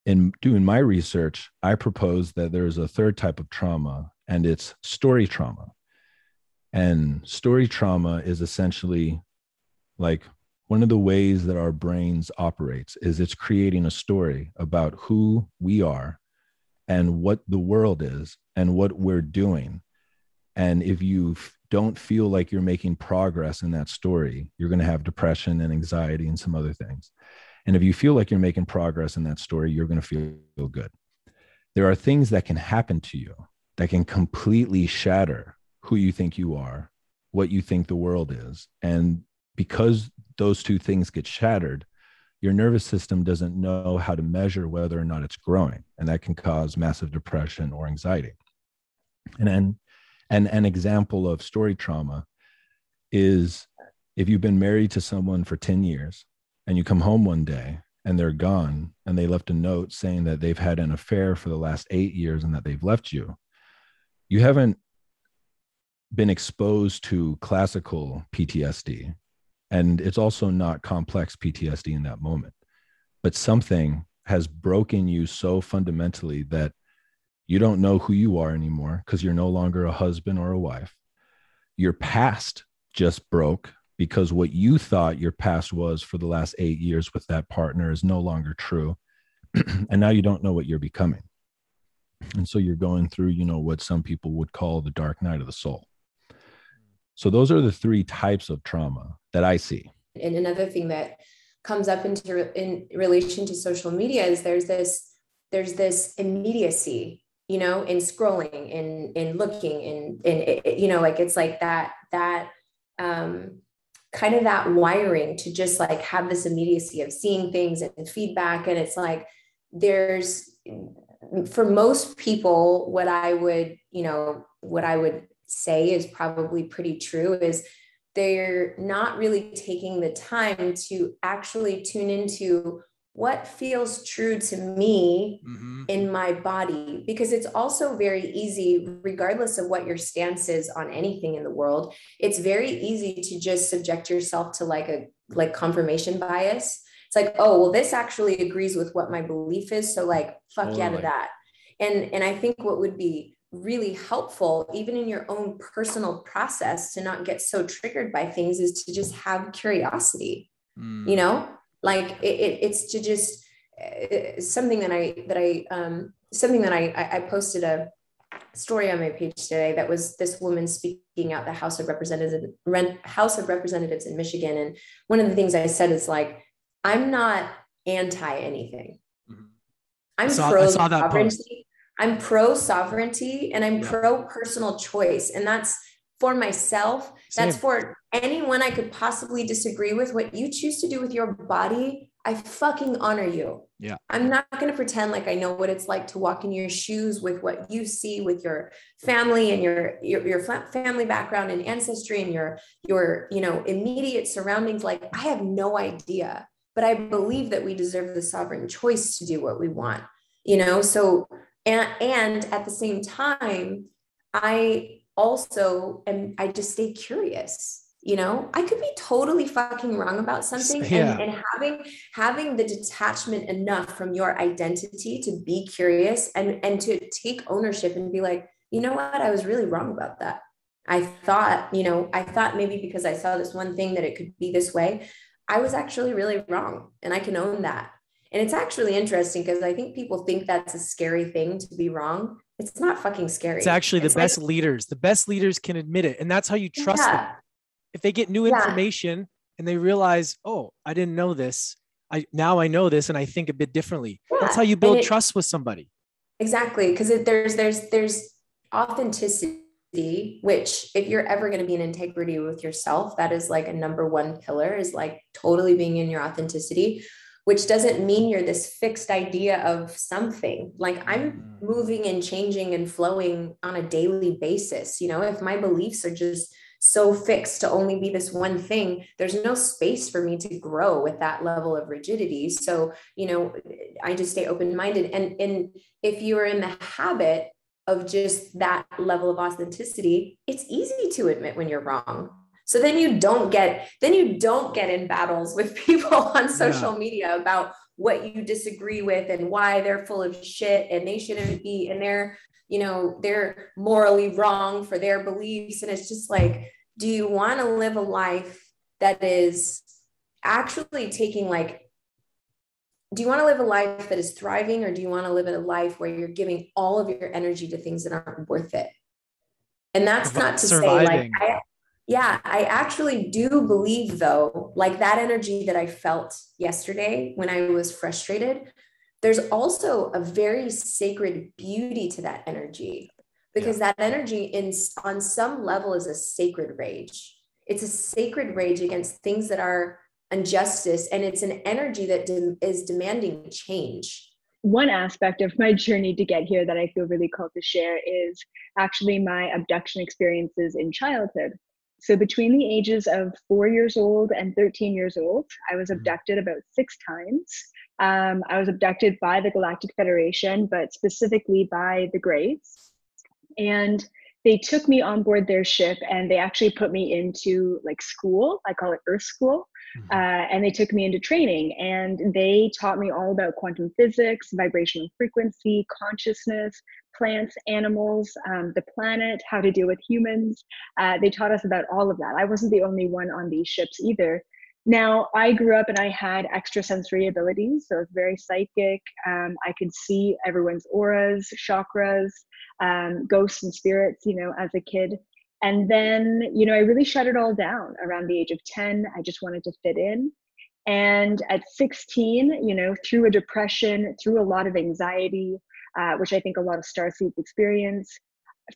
In doing my research, I propose that there is a third type of trauma, and it's story trauma. And story trauma is essentially like one of the ways that our brains operates is it's creating a story about who we are and what the world is and what we're doing. And if you don't feel like you're making progress in that story, you're going to have depression and anxiety and some other things. And if you feel like you're making progress in that story, you're going to feel good. There are things that can happen to you that can completely shatter who you think you are, what you think the world is. And because those two things get shattered, your nervous system doesn't know how to measure whether or not it's growing. And that can cause massive depression or anxiety. And then And an example of story trauma is if you've been married to someone for ten years and you come home one day and they're gone and they left a note saying that they've had an affair for the last eight years and that they've left you, you haven't been exposed to classical P T S D. And it's also not complex P T S D in that moment, but something has broken you so fundamentally that you don't know who you are anymore because you're no longer a husband or a wife. Your past just broke because what you thought your past was for the last eight years with that partner is no longer true. And now you don't know what you're becoming. And so you're going through, you know, what some people would call the dark night of the soul. So those are the three types of trauma that I see. And another thing that comes up into in relation to social media is there's this, there's this immediacy, you know, in scrolling and in, in looking and in, in it, you know, like, it's like that, that um, kind of that wiring to just like have this immediacy of seeing things and feedback. And it's like, there's, for most people, what I would, you know, what I would say is probably pretty true is they're not really taking the time to actually tune into what feels true to me mm-hmm. in my body, because it's also very easy, regardless of what your stance is on anything in the world, it's very easy to just subject yourself to like a, like confirmation bias. It's like, oh, well, this actually agrees with what my belief is. So like, fuck oh, yeah to that. And, and I think what would be really helpful, even in your own personal process, to not get so triggered by things is to just have curiosity, mm. you know? Like it, it, it's to just uh, something that I, that I, um, something that I, I, I posted a story on my page today that was this woman speaking out the House of Representatives, House of Representatives in Michigan. And one of the things I said is like, I'm not anti anything. I'm I saw, pro I saw that property. Post. I'm pro sovereignty and I'm yeah. pro personal choice. And that's for myself. Same. That's for anyone I could possibly disagree with. What you choose to do with your body, I fucking honor you. Yeah. I'm not going to pretend like I know what it's like to walk in your shoes with what you see with your family and your, your, your family background and ancestry and your, your, you know, immediate surroundings. Like, I have no idea, but I believe that we deserve the sovereign choice to do what we want, you know? So, and, and at the same time, I also, and I just stay curious. You know, I could be totally fucking wrong about something, yeah. and, and having, having the detachment enough from your identity to be curious and, and to take ownership and be like, you know what, I was really wrong about that. I thought, you know, I thought maybe because I saw this one thing that it could be this way. I was actually really wrong, and I can own that. And it's actually interesting because I think people think that's a scary thing to be wrong. It's not fucking scary. It's actually the it's best like, leaders. The best leaders can admit it. And that's how you trust yeah. them. If they get new information yeah. and they realize, oh, I didn't know this. I now I know this, and I think a bit differently. Yeah. That's how you build it, trust with somebody. Exactly, because there's there's there's authenticity, which if you're ever going to be in integrity with yourself, that is like a number one pillar, is like totally being in your authenticity, which doesn't mean you're this fixed idea of something. Like, I'm moving and changing and flowing on a daily basis. You know, if my beliefs are just so fixed to only be this one thing, there's no space for me to grow with that level of rigidity. So, you know, I just stay open-minded. And, and if you are in the habit of just that level of authenticity, it's easy to admit when you're wrong. So then you don't get, then you don't get in battles with people on social yeah. media about what you disagree with and why they're full of shit and they shouldn't be, and they're, you know, they're morally wrong for their beliefs. And it's just like, do you want to live a life that is actually taking like, do you want to live a life that is thriving, or do you want to live a life where you're giving all of your energy to things that aren't worth it? And that's not to surviving. say like, I, yeah, I actually do believe though, like that energy that I felt yesterday when I was frustrated, there's also a very sacred beauty to that energy, because yeah. that energy in, on some level is a sacred rage. It's a sacred rage against things that are injustice. And it's an energy that de- is demanding change. One aspect of my journey to get here that I feel really called to share is actually my abduction experiences in childhood. So between the ages of four years old and thirteen years old, I was abducted about six times. Um, I was abducted by the Galactic Federation, but specifically by the Greys. And they took me on board their ship, and they actually put me into like school. I call it Earth School. Uh, and they took me into training, and they taught me all about quantum physics, vibrational frequency, consciousness, plants, animals, um, the planet, how to deal with humans. Uh, they taught us about all of that. I wasn't the only one on these ships either. Now, I grew up and I had extrasensory abilities, so I was very psychic. Um, I could see everyone's auras, chakras, um, ghosts and spirits, you know, as a kid. And then, you know, I really shut it all down around the age of ten. I just wanted to fit in. And at sixteen, you know, through a depression, through a lot of anxiety, uh, which I think a lot of starseeds experience,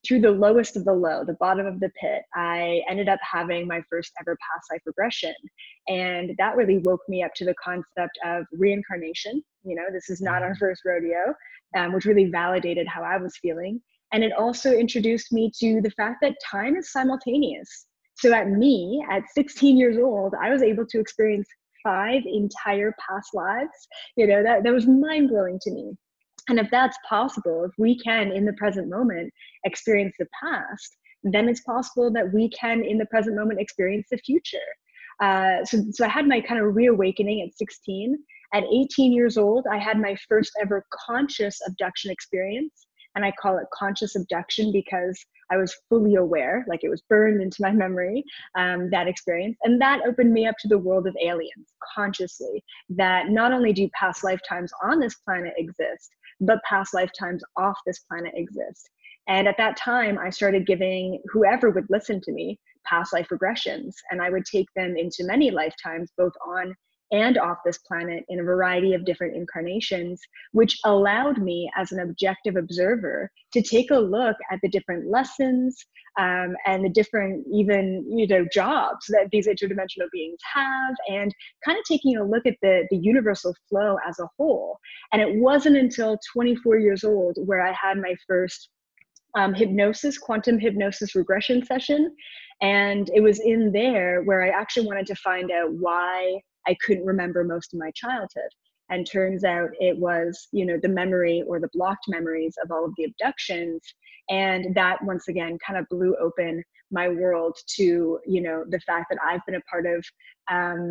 through the lowest of the low, the bottom of the pit, I ended up having my first ever past life regression. And that really woke me up to the concept of reincarnation. You know, this is not our first rodeo, um, which really validated how I was feeling. And it also introduced me to the fact that time is simultaneous. So at me, at sixteen years old, I was able to experience five entire past lives. You know, that, that was mind-blowing to me. And if that's possible, if we can, in the present moment, experience the past, then it's possible that we can, in the present moment, experience the future. Uh, so, so I had my kind of reawakening at sixteen. At eighteen years old, I had my first ever conscious abduction experience. And I call it conscious abduction because I was fully aware, like it was burned into my memory, um, that experience. And that opened me up to the world of aliens consciously, that not only do past lifetimes on this planet exist, but past lifetimes off this planet exist. And at that time, I started giving whoever would listen to me past life regressions. And I would take them into many lifetimes, both on and off this planet in a variety of different incarnations, which allowed me as an objective observer to take a look at the different lessons um, and the different even, you know, jobs that these interdimensional beings have, and kind of taking a look at the, the universal flow as a whole. And it wasn't until twenty-four years old where I had my first Um, hypnosis, quantum hypnosis regression session. And it was in there where I actually wanted to find out why I couldn't remember most of my childhood. And turns out it was, you know, the memory or the blocked memories of all of the abductions. And that once again kind of blew open my world to, you know, the fact that I've been a part of, um,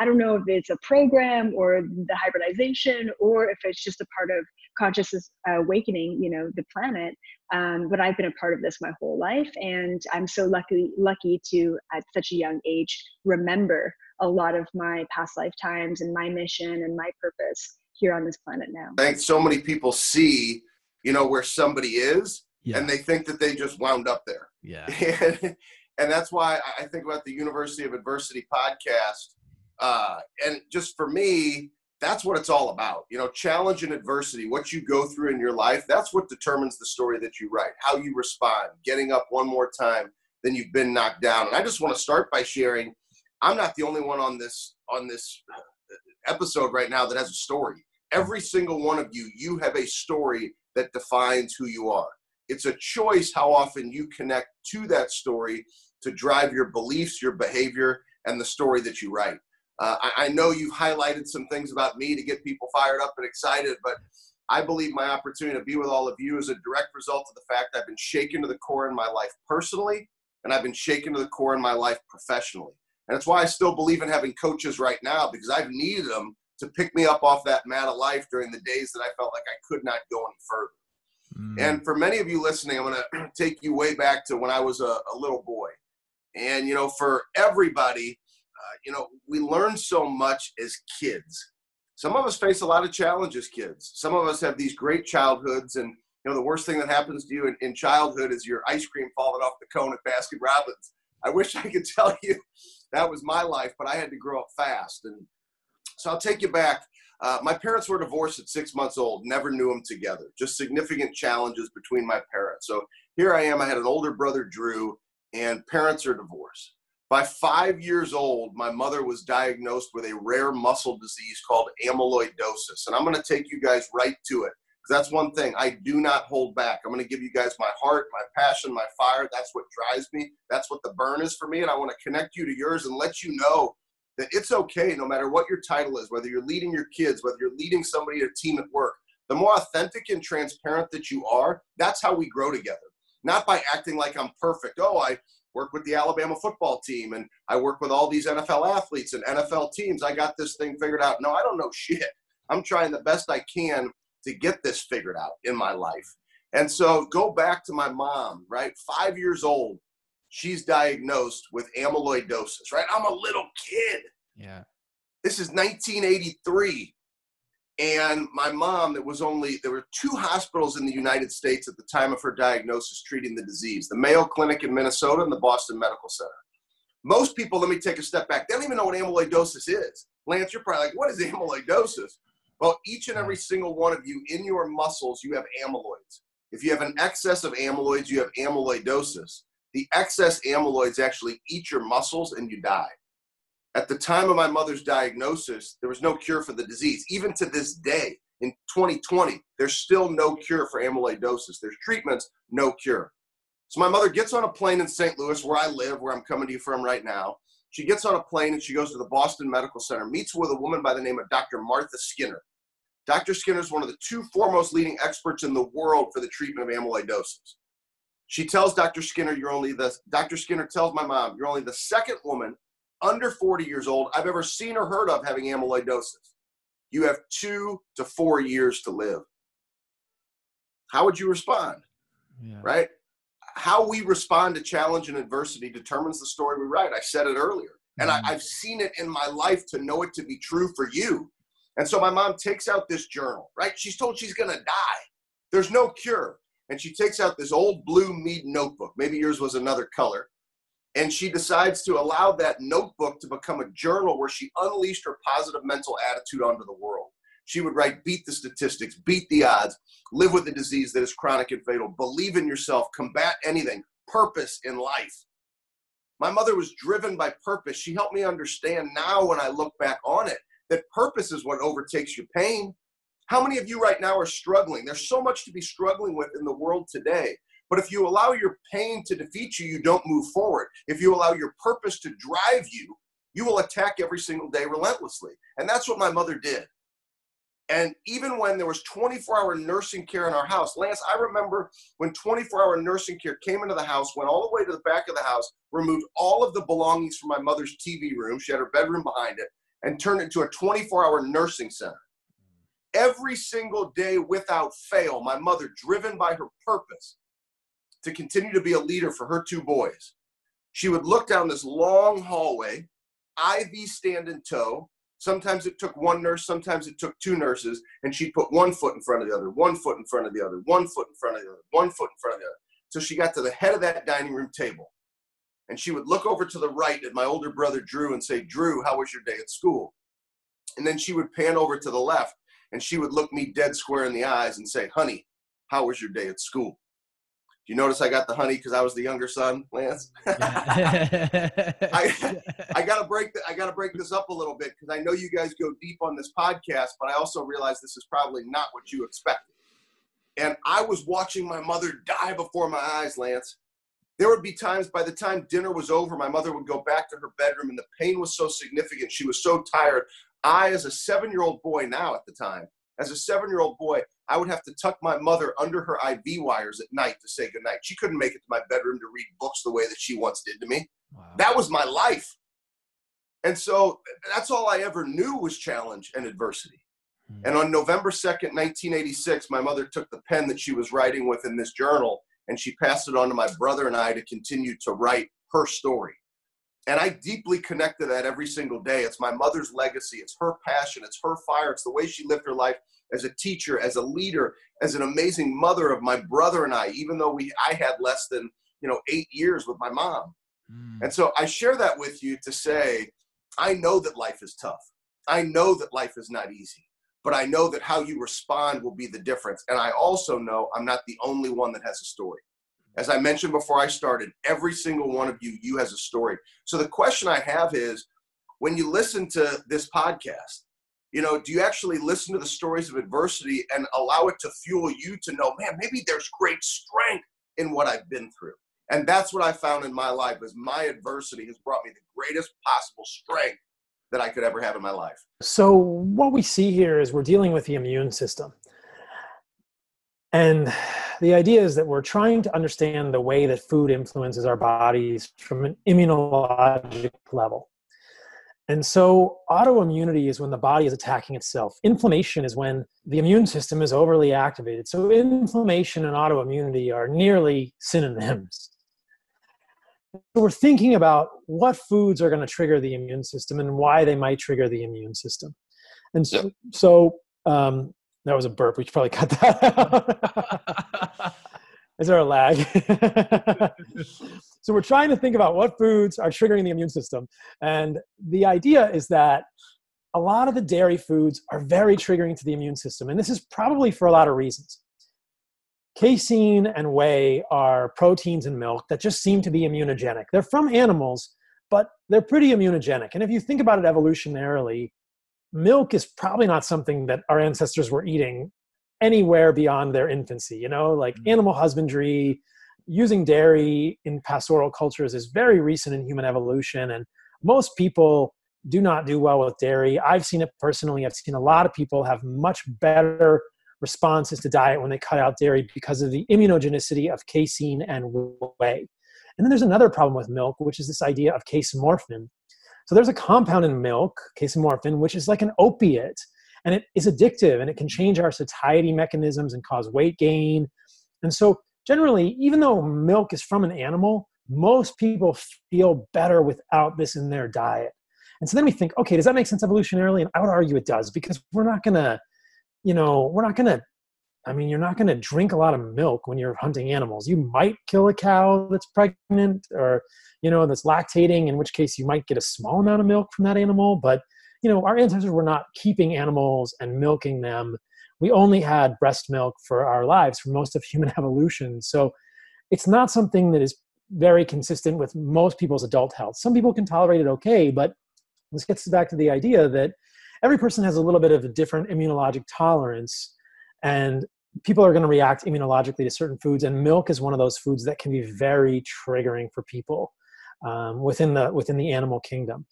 I don't know if it's a program or the hybridization, or if it's just a part of consciousness awakening, you know, the planet. Um, but I've been a part of this my whole life. And I'm so lucky, lucky to, at such a young age, remember a lot of my past lifetimes and my mission and my purpose here on this planet now. I think so many people see, you know, where somebody is, yeah, and they think that they just wound up there. Yeah. And, and that's why I think about the University of Adversity podcast. Uh, and just for me, that's what it's all about. You know, challenge and adversity, what you go through in your life, that's what determines the story that you write, how you respond, getting up one more time than you've been knocked down. And I just want to start by sharing, I'm not the only one on this on this episode right now that has a story. Every single one of you, you have a story that defines who you are. It's a choice how often you connect to that story to drive your beliefs, your behavior, and the story that you write. Uh, I, I know you've highlighted some things about me to get people fired up and excited, but I believe my opportunity to be with all of you is a direct result of the fact I've been shaken to the core in my life personally, and I've been shaken to the core in my life professionally. And that's why I still believe in having coaches right now, because I've needed them to pick me up off that mat of life during the days that I felt like I could not go any further. Mm. And for many of you listening, I'm going to take you way back to when I was a, a little boy. And, you know, for everybody, uh, you know, we learn so much as kids. Some of us face a lot of challenges, kids. Some of us have these great childhoods. And, you know, the worst thing that happens to you in, in childhood is your ice cream falling off the cone at Baskin Robbins. I wish I could tell you that was my life, but I had to grow up fast. And so I'll take you back. Uh, my parents were divorced at six months old, never knew them together, just significant challenges between my parents. So here I am, I had an older brother, Drew, and parents are divorced. By five years old, my mother was diagnosed with a rare muscle disease called amyloidosis. And I'm going to take you guys right to it, because that's one thing I do not hold back. I'm going to give you guys my heart, my passion, my fire. That's what drives me. That's what the burn is for me. And I want to connect you to yours and let you know that it's okay no matter what your title is, whether you're leading your kids, whether you're leading somebody or a team at work. The more authentic and transparent that you are, that's how we grow together. Not by acting like I'm perfect. Oh, I work with the Alabama football team, and I work with all these N F L athletes and N F L teams. I got this thing figured out. No, I don't know shit. I'm trying the best I can to get this figured out in my life. And so go back to my mom, right? Five years old. She's diagnosed with amyloidosis, right? I'm a little kid. Yeah. This is nineteen eighty-three. And my mom, there was only, there were two hospitals in the United States at the time of her diagnosis treating the disease, the Mayo Clinic in Minnesota and the Boston Medical Center. Most people, let me take a step back, they don't even know what amyloidosis is. Lance, you're probably like, what is amyloidosis? Well, each and every single one of you in your muscles, you have amyloids. If you have an excess of amyloids, you have amyloidosis. The excess amyloids actually eat your muscles and you die. At the time of my mother's diagnosis, there was no cure for the disease. Even to this day, in twenty twenty, there's still no cure for amyloidosis. There's treatments, no cure. So my mother gets on a plane in Saint Louis, where I live, where I'm coming to you from right now. She gets on a plane and she goes to the Boston Medical Center, meets with a woman by the name of Doctor Martha Skinner. Doctor Skinner is one of the two foremost leading experts in the world for the treatment of amyloidosis. She tells Doctor Skinner, you're only the, Doctor Skinner tells my mom, you're only the second woman under forty years old I've ever seen or heard of having amyloidosis. You have two to four years to live. How would you respond? Yeah. Right? How we respond to challenge and adversity determines the story we write. I said it earlier. And mm-hmm. I, I've seen it in my life to know it to be true for you. And so my mom takes out this journal, right? She's told she's going to die. There's no cure. And she takes out this old blue mead notebook. Maybe yours was another color. And she decides to allow that notebook to become a journal where she unleashed her positive mental attitude onto the world. She would write, beat the statistics, beat the odds, live with a disease that is chronic and fatal, believe in yourself, combat anything, purpose in life. My mother was driven by purpose. She helped me understand now when I look back on it, that purpose is what overtakes your pain. How many of you right now are struggling? There's so much to be struggling with in the world today. But if you allow your pain to defeat you, you don't move forward. If you allow your purpose to drive you, you will attack every single day relentlessly. And that's what my mother did. And even when there was twenty-four hour nursing care in our house, Lance, I remember when twenty-four hour nursing care came into the house, went all the way to the back of the house, removed all of the belongings from my mother's T V room, she had her bedroom behind it, and turned it into a twenty-four hour nursing center. Every single day without fail, my mother, driven by her purpose to continue to be a leader for her two boys, she would look down this long hallway, I V stand in tow. Sometimes it took one nurse, sometimes it took two nurses, and she'd put one foot in front of the other, one foot in front of the other, one foot in front of the other, one foot in front of the other. So she got to the head of that dining room table, and she would look over to the right at my older brother, Drew, and say, Drew, how was your day at school? And then she would pan over to the left, and she would look me dead square in the eyes and say, honey, how was your day at school? You notice I got the honey because I was the younger son, Lance. I, I gotta break the, I gotta break this up a little bit because I know you guys go deep on this podcast, but I also realize this is probably not what you expected. And I was watching my mother die before my eyes, Lance. There would be times by the time dinner was over, my mother would go back to her bedroom, and the pain was so significant. She was so tired. I, as a seven-year-old boy now at the time, As a seven-year-old boy, I would have to tuck my mother under her I V wires at night to say goodnight. She couldn't make it to my bedroom to read books the way that she once did to me. Wow. That was my life. And so that's all I ever knew was challenge and adversity. Mm-hmm. And on November second, nineteen eighty-six, my mother took the pen that she was writing with in this journal, and she passed it on to my brother and I to continue to write her story. And I deeply connect to that every single day. It's my mother's legacy. It's her passion. It's her fire. It's the way she lived her life as a teacher, as a leader, as an amazing mother of my brother and I, even though we I had less than you know eight years with my mom. Mm. And so I share that with you to say, I know that life is tough. I know that life is not easy, but I know that how you respond will be the difference. And I also know I'm not the only one that has a story. As I mentioned before I started, every single one of you, you has a story. So the question I have is, when you listen to this podcast, you know, do you actually listen to the stories of adversity and allow it to fuel you to know, man, maybe there's great strength in what I've been through? And that's what I found in my life is my adversity has brought me the greatest possible strength that I could ever have in my life. So what we see here is we're dealing with the immune system. And the idea is that we're trying to understand the way that food influences our bodies from an immunologic level. And so autoimmunity is when the body is attacking itself. Inflammation is when the immune system is overly activated. So inflammation and autoimmunity are nearly synonyms. So we're thinking about what foods are going to trigger the immune system and why they might trigger the immune system. And so, yep. so um, that was a burp. We should probably cut that out. Is there a lag? So we're trying to think about what foods are triggering the immune system. And the idea is that a lot of the dairy foods are very triggering to the immune system. And this is probably for a lot of reasons. Casein and whey are proteins in milk that just seem to be immunogenic. They're from animals, but they're pretty immunogenic. And if you think about it evolutionarily, milk is probably not something that our ancestors were eating anywhere beyond their infancy, you know, like mm-hmm. animal husbandry, using dairy in pastoral cultures is very recent in human evolution. And most people do not do well with dairy. I've seen it personally. I've seen a lot of people have much better responses to diet when they cut out dairy because of the immunogenicity of casein and whey. And then there's another problem with milk, which is this idea of casomorphin. So there's a compound in milk, casomorphin, which is like an opiate, and it is addictive, and it can change our satiety mechanisms and cause weight gain. And so generally, even though milk is from an animal, most people feel better without this in their diet. And so then we think, okay, does that make sense evolutionarily? And I would argue it does, because we're not gonna, you know, we're not gonna I mean, you're not going to drink a lot of milk when you're hunting animals. You might kill a cow that's pregnant or, you know, that's lactating, in which case you might get a small amount of milk from that animal. But, you know, our ancestors were not keeping animals and milking them. We only had breast milk for our lives for most of human evolution. So it's not something that is very consistent with most people's adult health. Some people can tolerate it okay, but this gets back to the idea that every person has a little bit of a different immunologic tolerance, and people are going to react immunologically to certain foods, and milk is one of those foods that can be very triggering for people um, within the within the animal kingdom.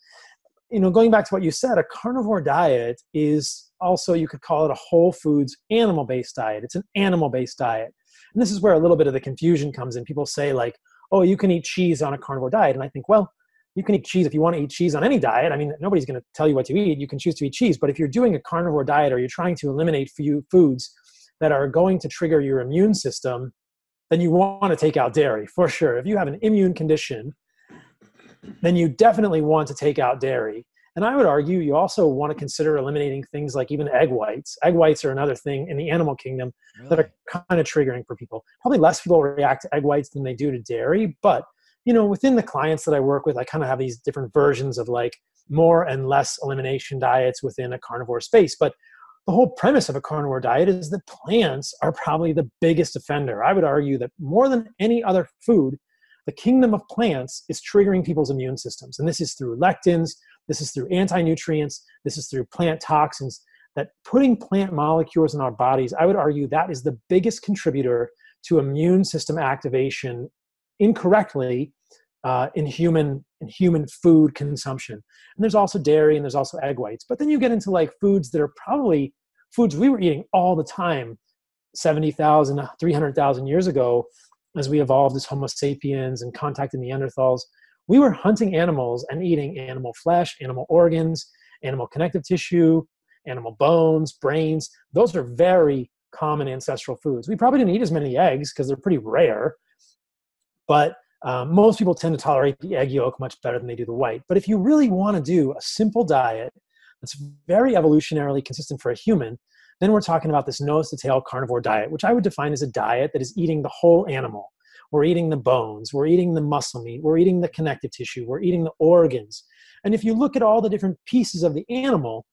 You know, going back to what you said, a carnivore diet is also, you could call it a whole foods animal-based diet. It's an animal-based diet. And this is where a little bit of the confusion comes in. People say like, oh, you can eat cheese on a carnivore diet. And I think, well, you can eat cheese if you want to eat cheese on any diet. I mean, nobody's going to tell you what to eat. You can choose to eat cheese. But if you're doing a carnivore diet or you're trying to eliminate few foods that are going to trigger your immune system, then you want to take out dairy for sure. If you have an immune condition, then you definitely want to take out dairy. And I would argue you also want to consider eliminating things like even egg whites. Egg whites are another thing in the animal kingdom really? that are kind of triggering for people. Probably less people react to egg whites than they do to dairy. But, you know, within the clients that I work with, I kind of have these different versions of like more and less elimination diets within a carnivore space. But the whole premise of a carnivore diet is that plants are probably the biggest offender. I would argue that more than any other food, the kingdom of plants is triggering people's immune systems. And this is through lectins, this is through anti-nutrients, this is through plant toxins, that putting plant molecules in our bodies, I would argue that is the biggest contributor to immune system activation incorrectly uh, in human in human food consumption. And there's also dairy and there's also egg whites. But then you get into like foods that are probably foods we were eating all the time seventy thousand, three hundred thousand years ago, as we evolved as Homo sapiens and contacted Neanderthals. We were hunting animals and eating animal flesh, animal organs, animal connective tissue, animal bones, brains. Those are very common ancestral foods. We probably didn't eat as many eggs because they're pretty rare, but um, most people tend to tolerate the egg yolk much better than they do the white. But if you really want to do a simple diet that's very evolutionarily consistent for a human, then we're talking about this nose-to-tail carnivore diet, which I would define as a diet that is eating the whole animal. We're eating the bones, we're eating the muscle meat, we're eating the connective tissue, we're eating the organs. And if you look at all the different pieces of the animal,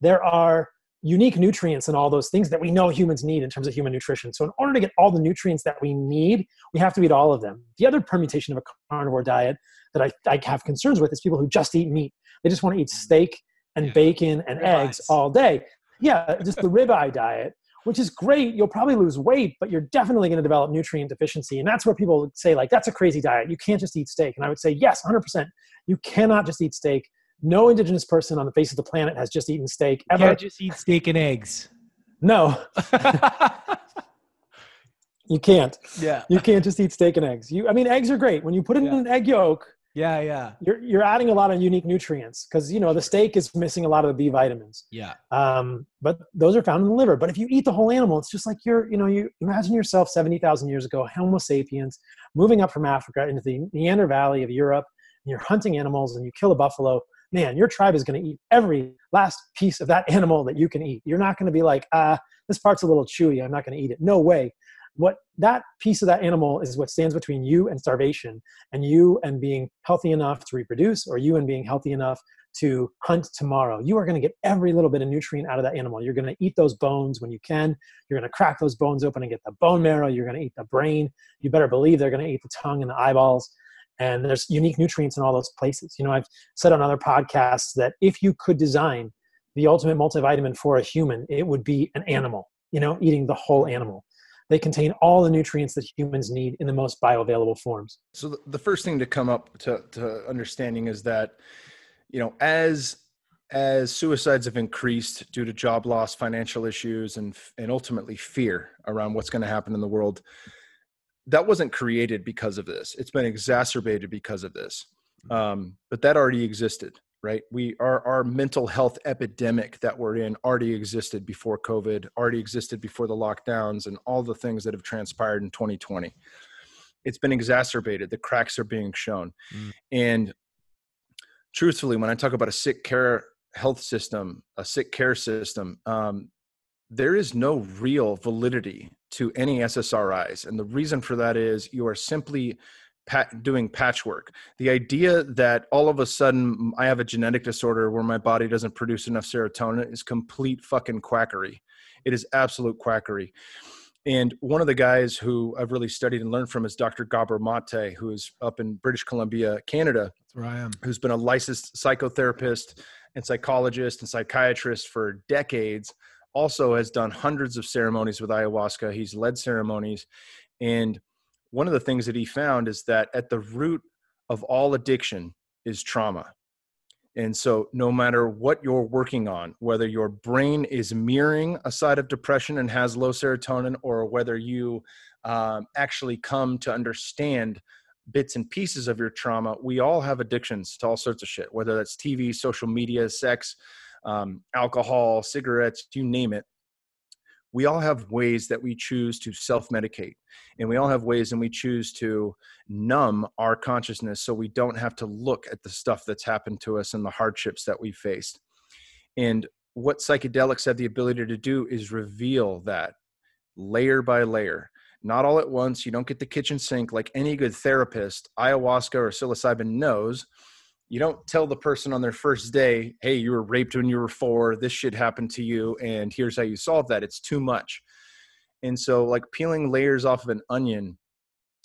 there are unique nutrients in all those things that we know humans need in terms of human nutrition. So in order to get all the nutrients that we need, we have to eat all of them. The other permutation of a carnivore diet that I, I have concerns with is people who just eat meat. They just want to eat steak and bacon and eggs all day. Yeah, just the ribeye diet, which is great. You'll probably lose weight, but you're definitely going to develop nutrient deficiency. And that's where people say, like, that's a crazy diet. You can't just eat steak. And I would say, yes, one hundred percent. You cannot just eat steak. No indigenous person on the face of the planet has just eaten steak ever. You can't just eat steak and eggs. No. You can't. Yeah. You can't just eat steak and eggs. You, I mean, eggs are great. When you put it yeah. in an egg yolk, Yeah, yeah. You're you're adding a lot of unique nutrients because, you know, the steak is missing a lot of the B vitamins. Yeah. Um, but those are found in the liver. But if you eat the whole animal, it's just like you're, you know, you imagine yourself seventy thousand years ago, Homo sapiens, moving up from Africa into the Neander Valley of Europe, and you're hunting animals and you kill a buffalo. Man, your tribe is going to eat every last piece of that animal that you can eat. You're not going to be like, ah, this part's a little chewy. I'm not going to eat it. No way. What that piece of that animal is what stands between you and starvation, and you and being healthy enough to reproduce, or you and being healthy enough to hunt tomorrow. You are going to get every little bit of nutrient out of that animal. You're going to eat those bones when you can. You're going to crack those bones open and get the bone marrow. You're going to eat the brain. You better believe they're going to eat the tongue and the eyeballs. And there's unique nutrients in all those places. You know, I've said on other podcasts that if you could design the ultimate multivitamin for a human, it would be an animal, you know, eating the whole animal. They contain all the nutrients that humans need in the most bioavailable forms. So the first thing to come up to, to understanding is that, you know, as as suicides have increased due to job loss, financial issues, and and ultimately fear around what's going to happen in the world, that wasn't created because of this. It's been exacerbated because of this. Um, but that already existed, right? We our, our mental health epidemic that we're in already existed before COVID, already existed before the lockdowns and all the things that have transpired in twenty twenty. It's been exacerbated. The cracks are being shown. Mm. And truthfully, when I talk about a sick care health system, a sick care system, um, there is no real validity to any S S R Is. And the reason for that is you are simply pat- doing patchwork. The idea that all of a sudden I have a genetic disorder where my body doesn't produce enough serotonin is complete fucking quackery. It is absolute quackery. And one of the guys who I've really studied and learned from is Doctor Gabor Mate, who is up in British Columbia, Canada. That's where I am. Who's been a licensed psychotherapist and psychologist and psychiatrist for decades. Also has done hundreds of ceremonies with ayahuasca. He's led ceremonies. And one of the things that he found is that at the root of all addiction is trauma. And so no matter what you're working on, whether your brain is mirroring a side of depression and has low serotonin, or whether you um, actually come to understand bits and pieces of your trauma, we all have addictions to all sorts of shit, whether that's T V, social media, sex, um, alcohol, cigarettes, you name it. We all have ways that we choose to self-medicate, and we all have ways and we choose to numb our consciousness so we don't have to look at the stuff that's happened to us and the hardships that we faced. And what psychedelics have the ability to do is reveal that layer by layer, not all at once. You don't get the kitchen sink like any good therapist, ayahuasca or psilocybin knows. You don't tell the person on their first day, hey, you were raped when you were four, this shit happened to you, and here's how you solve that. It's too much. And so like peeling layers off of an onion,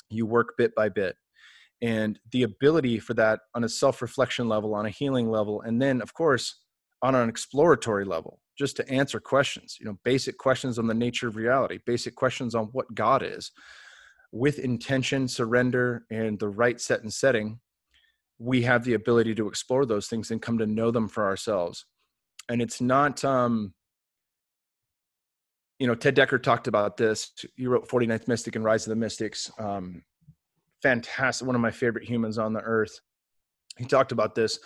you work bit by bit. And the ability for that on a self-reflection level, on a healing level, and then of course, on an exploratory level, just to answer questions, you know, basic questions on the nature of reality, basic questions on what God is, with intention, surrender, and the right set and setting, we have the ability to explore those things and come to know them for ourselves. And it's not, um, you know, Ted Decker talked about this. He wrote forty-ninth Mystic and Rise of the Mystics. Um, fantastic. One of my favorite humans on the earth. He talked about this.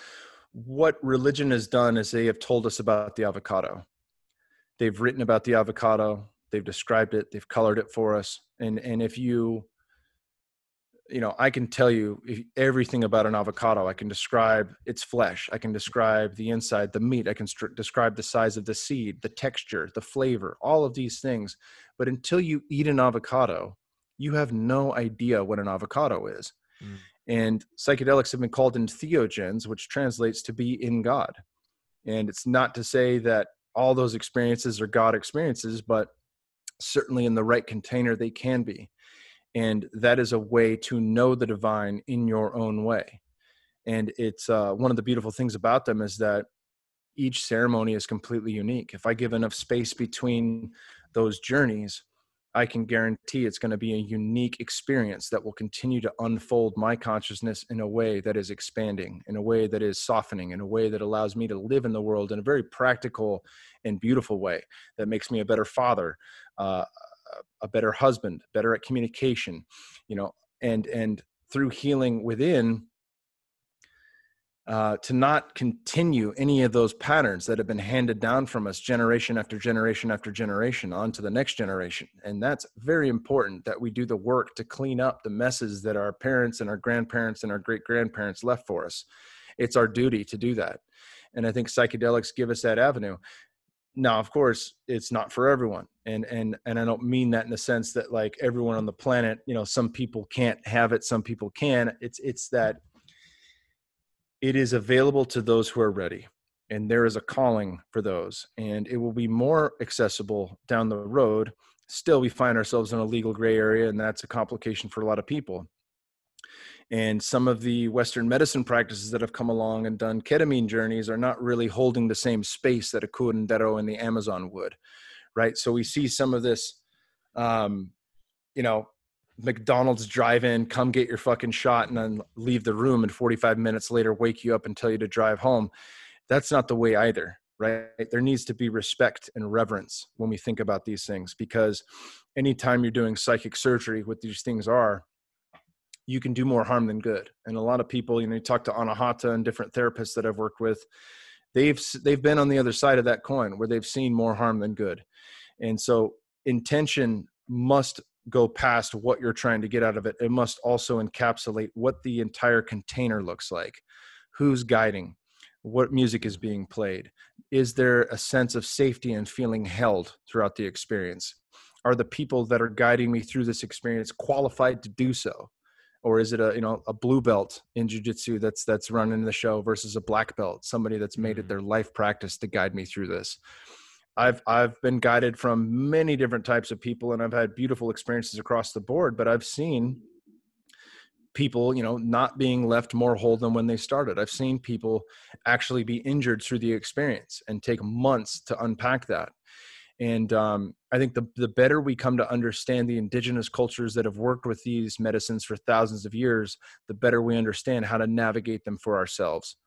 What religion has done is they have told us about the avocado. They've written about the avocado. They've described it. They've colored it for us. And, and if you, you know, I can tell you everything about an avocado. I can describe its flesh. I can describe the inside, the meat. I can st- describe the size of the seed, the texture, the flavor, all of these things. But until you eat an avocado, you have no idea what an avocado is. Mm. And psychedelics have been called entheogens, which translates to be in God. And it's not to say that all those experiences are God experiences, but certainly in the right container, they can be. And that is a way to know the divine in your own way. And it's uh, one of the beautiful things about them is that each ceremony is completely unique. If I give enough space between those journeys, I can guarantee it's going to be a unique experience that will continue to unfold my consciousness in a way that is expanding, in a way that is softening, in a way that allows me to live in the world in a very practical and beautiful way that makes me a better father, uh, a better husband, better at communication, you know, and, and through healing within, uh, to not continue any of those patterns that have been handed down from us generation after generation after generation on to the next generation. And that's very important that we do the work to clean up the messes that our parents and our grandparents and our great grandparents left for us. It's our duty to do that. And I think psychedelics give us that avenue. Now, of course, it's not for everyone. And, and, and I don't mean that in the sense that like everyone on the planet, you know, some people can't have it, some people can. It's, it's that it is available to those who are ready, and there is a calling for those, and it will be more accessible down the road. Still, we find ourselves in a legal gray area, and that's a complication for a lot of people. And some of the Western medicine practices that have come along and done ketamine journeys are not really holding the same space that a curandero in the Amazon would, right? So we see some of this, um, you know, McDonald's drive-in, come get your fucking shot and then leave the room and forty-five minutes later wake you up and tell you to drive home. That's not the way either, right? There needs to be respect and reverence when we think about these things, because anytime you're doing psychic surgery, what these things are, you can do more harm than good. And a lot of people, you know, you talk to Anahata and different therapists that I've worked with, they've they've been on the other side of that coin where they've seen more harm than good. And so intention must go past what you're trying to get out of it. It must also encapsulate what the entire container looks like, who's guiding, what music is being played? Is there a sense of safety and feeling held throughout the experience? Are the people that are guiding me through this experience qualified to do so? Or is it a, you know, a blue belt in jiu-jitsu that's, that's running the show versus a black belt, somebody that's made it their life practice to guide me through this? I've, I've been guided from many different types of people, and I've had beautiful experiences across the board, but I've seen people, you know, not being left more whole than when they started. I've seen people actually be injured through the experience and take months to unpack that. And um, I think the, the better we come to understand the indigenous cultures that have worked with these medicines for thousands of years, the better we understand how to navigate them for ourselves.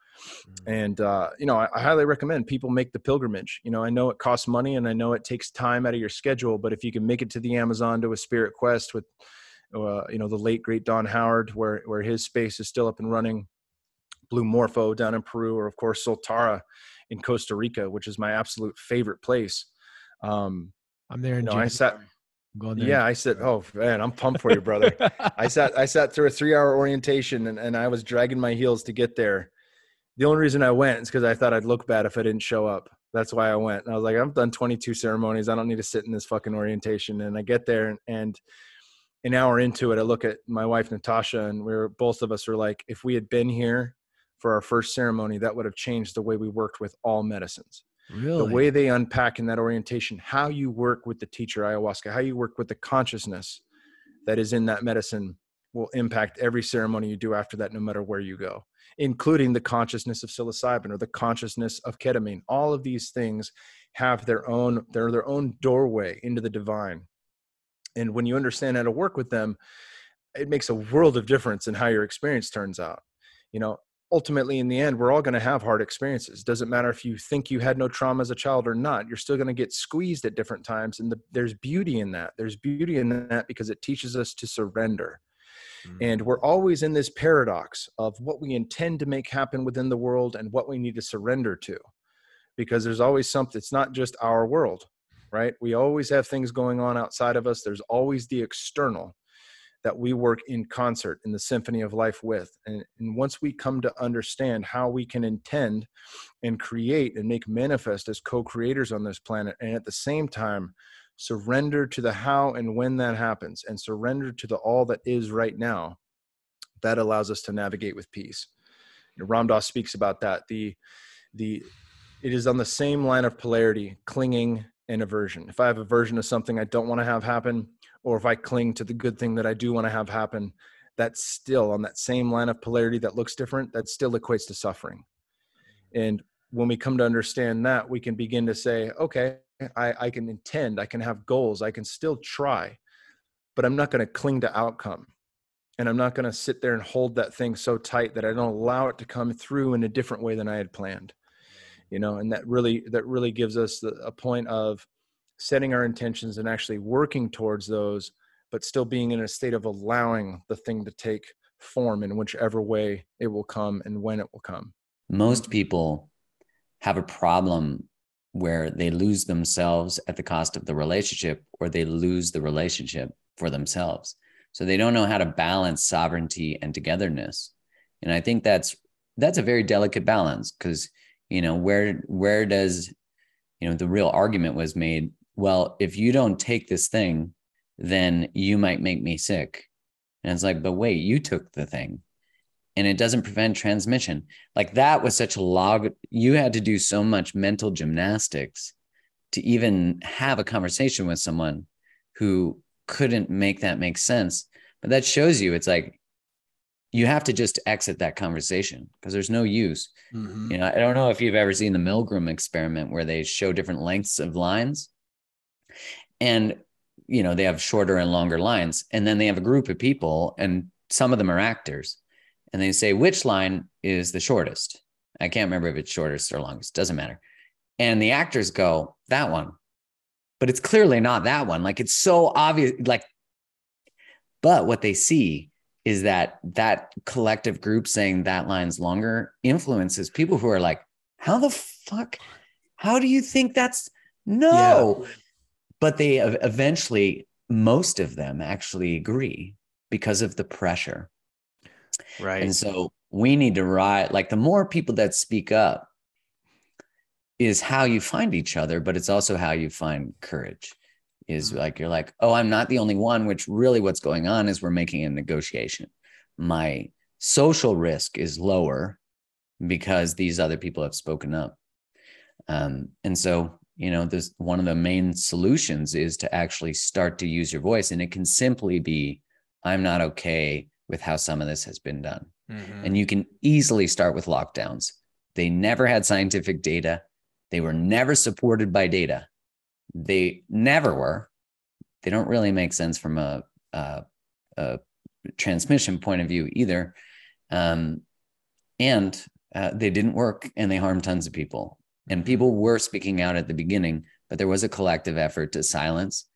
Mm-hmm. And, uh, you know, I, I highly recommend people make the pilgrimage. You know, I know it costs money and I know it takes time out of your schedule, but if you can make it to the Amazon to a spirit quest with, uh, you know, the late, great Don Howard, where, where his space is still up and running, Blue Morpho down in Peru, or of course, Soltara in Costa Rica, which is my absolute favorite place. Um, I'm there in you know, I sat, going there yeah, I said, oh man, I'm pumped for you, brother. I sat, I sat through a three hour orientation and, and I was dragging my heels to get there. The only reason I went is because I thought I'd look bad if I didn't show up. That's why I went. And I was like, I've done twenty-two ceremonies. I don't need to sit in this fucking orientation. And I get there and, and an hour into it, I look at my wife, Natasha, and we were, both of us were like, if we had been here for our first ceremony, that would have changed the way we worked with all medicines. Really? The way they unpack in that orientation, how you work with the teacher ayahuasca, how you work with the consciousness that is in that medicine will impact every ceremony you do after that, no matter where you go, including the consciousness of psilocybin or the consciousness of ketamine. All of these things have their own, they're their own doorway into the divine. And when you understand how to work with them, it makes a world of difference in how your experience turns out. You know, ultimately, in the end, we're all going to have hard experiences. Doesn't matter if you think you had no trauma as a child or not, you're still going to get squeezed at different times. And the, there's beauty in that. There's beauty in that because it teaches us to surrender. Mm-hmm. And we're always in this paradox of what we intend to make happen within the world and what we need to surrender to, because there's always something. It's not just our world, right? We always have things going on outside of us. There's always the external that we work in concert in the symphony of life with. And, and once we come to understand how we can intend and create and make manifest as co-creators on this planet, and at the same time, surrender to the how and when that happens and surrender to the all that is right now, that allows us to navigate with peace. You know, Ram Dass speaks about that. The, the, it is on the same line of polarity, clinging and aversion. If I have aversion to something I don't want to have happen, or if I cling to the good thing that I do want to have happen, that's still on that same line of polarity that looks different, that still equates to suffering. And when we come to understand that, we can begin to say, okay, I, I can intend, I can have goals, I can still try, but I'm not going to cling to outcome. And I'm not going to sit there and hold that thing so tight that I don't allow it to come through in a different way than I had planned. You know, and that really, that really gives us the, a point of setting our intentions and actually working towards those, but still being in a state of allowing the thing to take form in whichever way it will come and when it will come. Most people have a problem where they lose themselves at the cost of the relationship, or they lose the relationship for themselves. So they don't know how to balance sovereignty and togetherness. And I think that's, that's a very delicate balance, because, you know, where, where does, you know, the real argument was made, well, if you don't take this thing, then you might make me sick. And it's like, but wait, you took the thing and it doesn't prevent transmission. Like, that was such a log. You had to do so much mental gymnastics to even have a conversation with someone who couldn't make that make sense. But that shows you, it's like, you have to just exit that conversation because there's no use. Mm-hmm. You know, I don't know if you've ever seen the Milgram experiment, where they show different lengths of lines, and, you know, they have shorter and longer lines. And then they have a group of people, and some of them are actors, and they say, which line is the shortest? I can't remember if it's shortest or longest, doesn't matter. And the actors go, that one, but it's clearly not that one. Like, it's so obvious, like, but what they see is that that collective group saying that line's longer influences people who are like, how the fuck, how do you think that's, no. Yeah. But they eventually, most of them actually agree because of the pressure. Right. And so we need to ride, like the more people that speak up is how you find each other, but it's also how you find courage. Is like, you're like, oh, I'm not the only one, which really what's going on is we're making a negotiation. My social risk is lower because these other people have spoken up. Um, and so, you know, this, one of the main solutions is to actually start to use your voice. And it can simply be, I'm not okay with how some of this has been done. Mm-hmm. And you can easily start with lockdowns. They never had scientific data. They were never supported by data. They never were. They don't really make sense from a, a, a transmission point of view either. Um, and uh, they didn't work, and they harmed tons of people. And people were speaking out at the beginning, but there was a collective effort to silence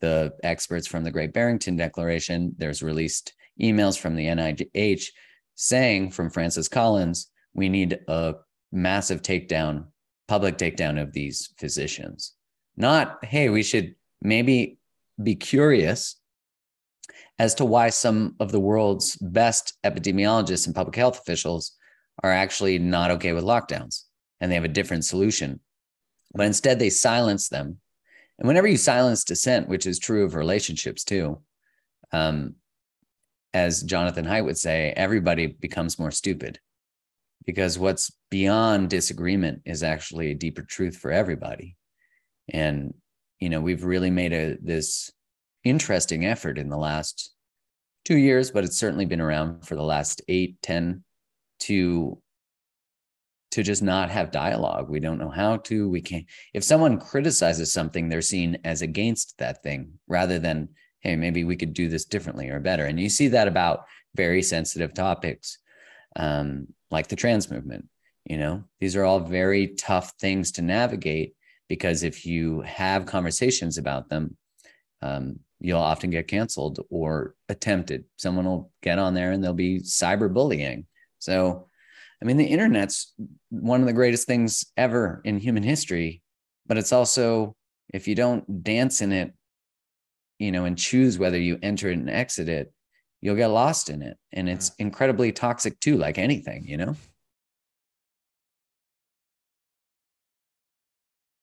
the experts from the Great Barrington Declaration. There's released emails from the N I H saying, from Francis Collins, we need a massive takedown, public takedown of these physicians. Not, hey, we should maybe be curious as to why some of the world's best epidemiologists and public health officials are actually not okay with lockdowns, and they have a different solution. But instead, they silence them. And whenever you silence dissent, which is true of relationships too, um, as Jonathan Haidt would say, everybody becomes more stupid, because what's beyond disagreement is actually a deeper truth for everybody. And, you know, we've really made a, this interesting effort in the last two years, but it's certainly been around for the last eight, ten, to, to just not have dialogue. We don't know how to, we can't, if someone criticizes something, they're seen as against that thing rather than, hey, maybe we could do this differently or better. And you see that about very sensitive topics, um, like the trans movement, you know, these are all very tough things to navigate. Because if you have conversations about them, um, you'll often get canceled or attempted. Someone will get on there and there'll be cyberbullying. So, I mean, the internet's one of the greatest things ever in human history, but it's also, if you don't dance in it, you know, and choose whether you enter it and exit it, you'll get lost in it. And it's incredibly toxic too, like anything, you know?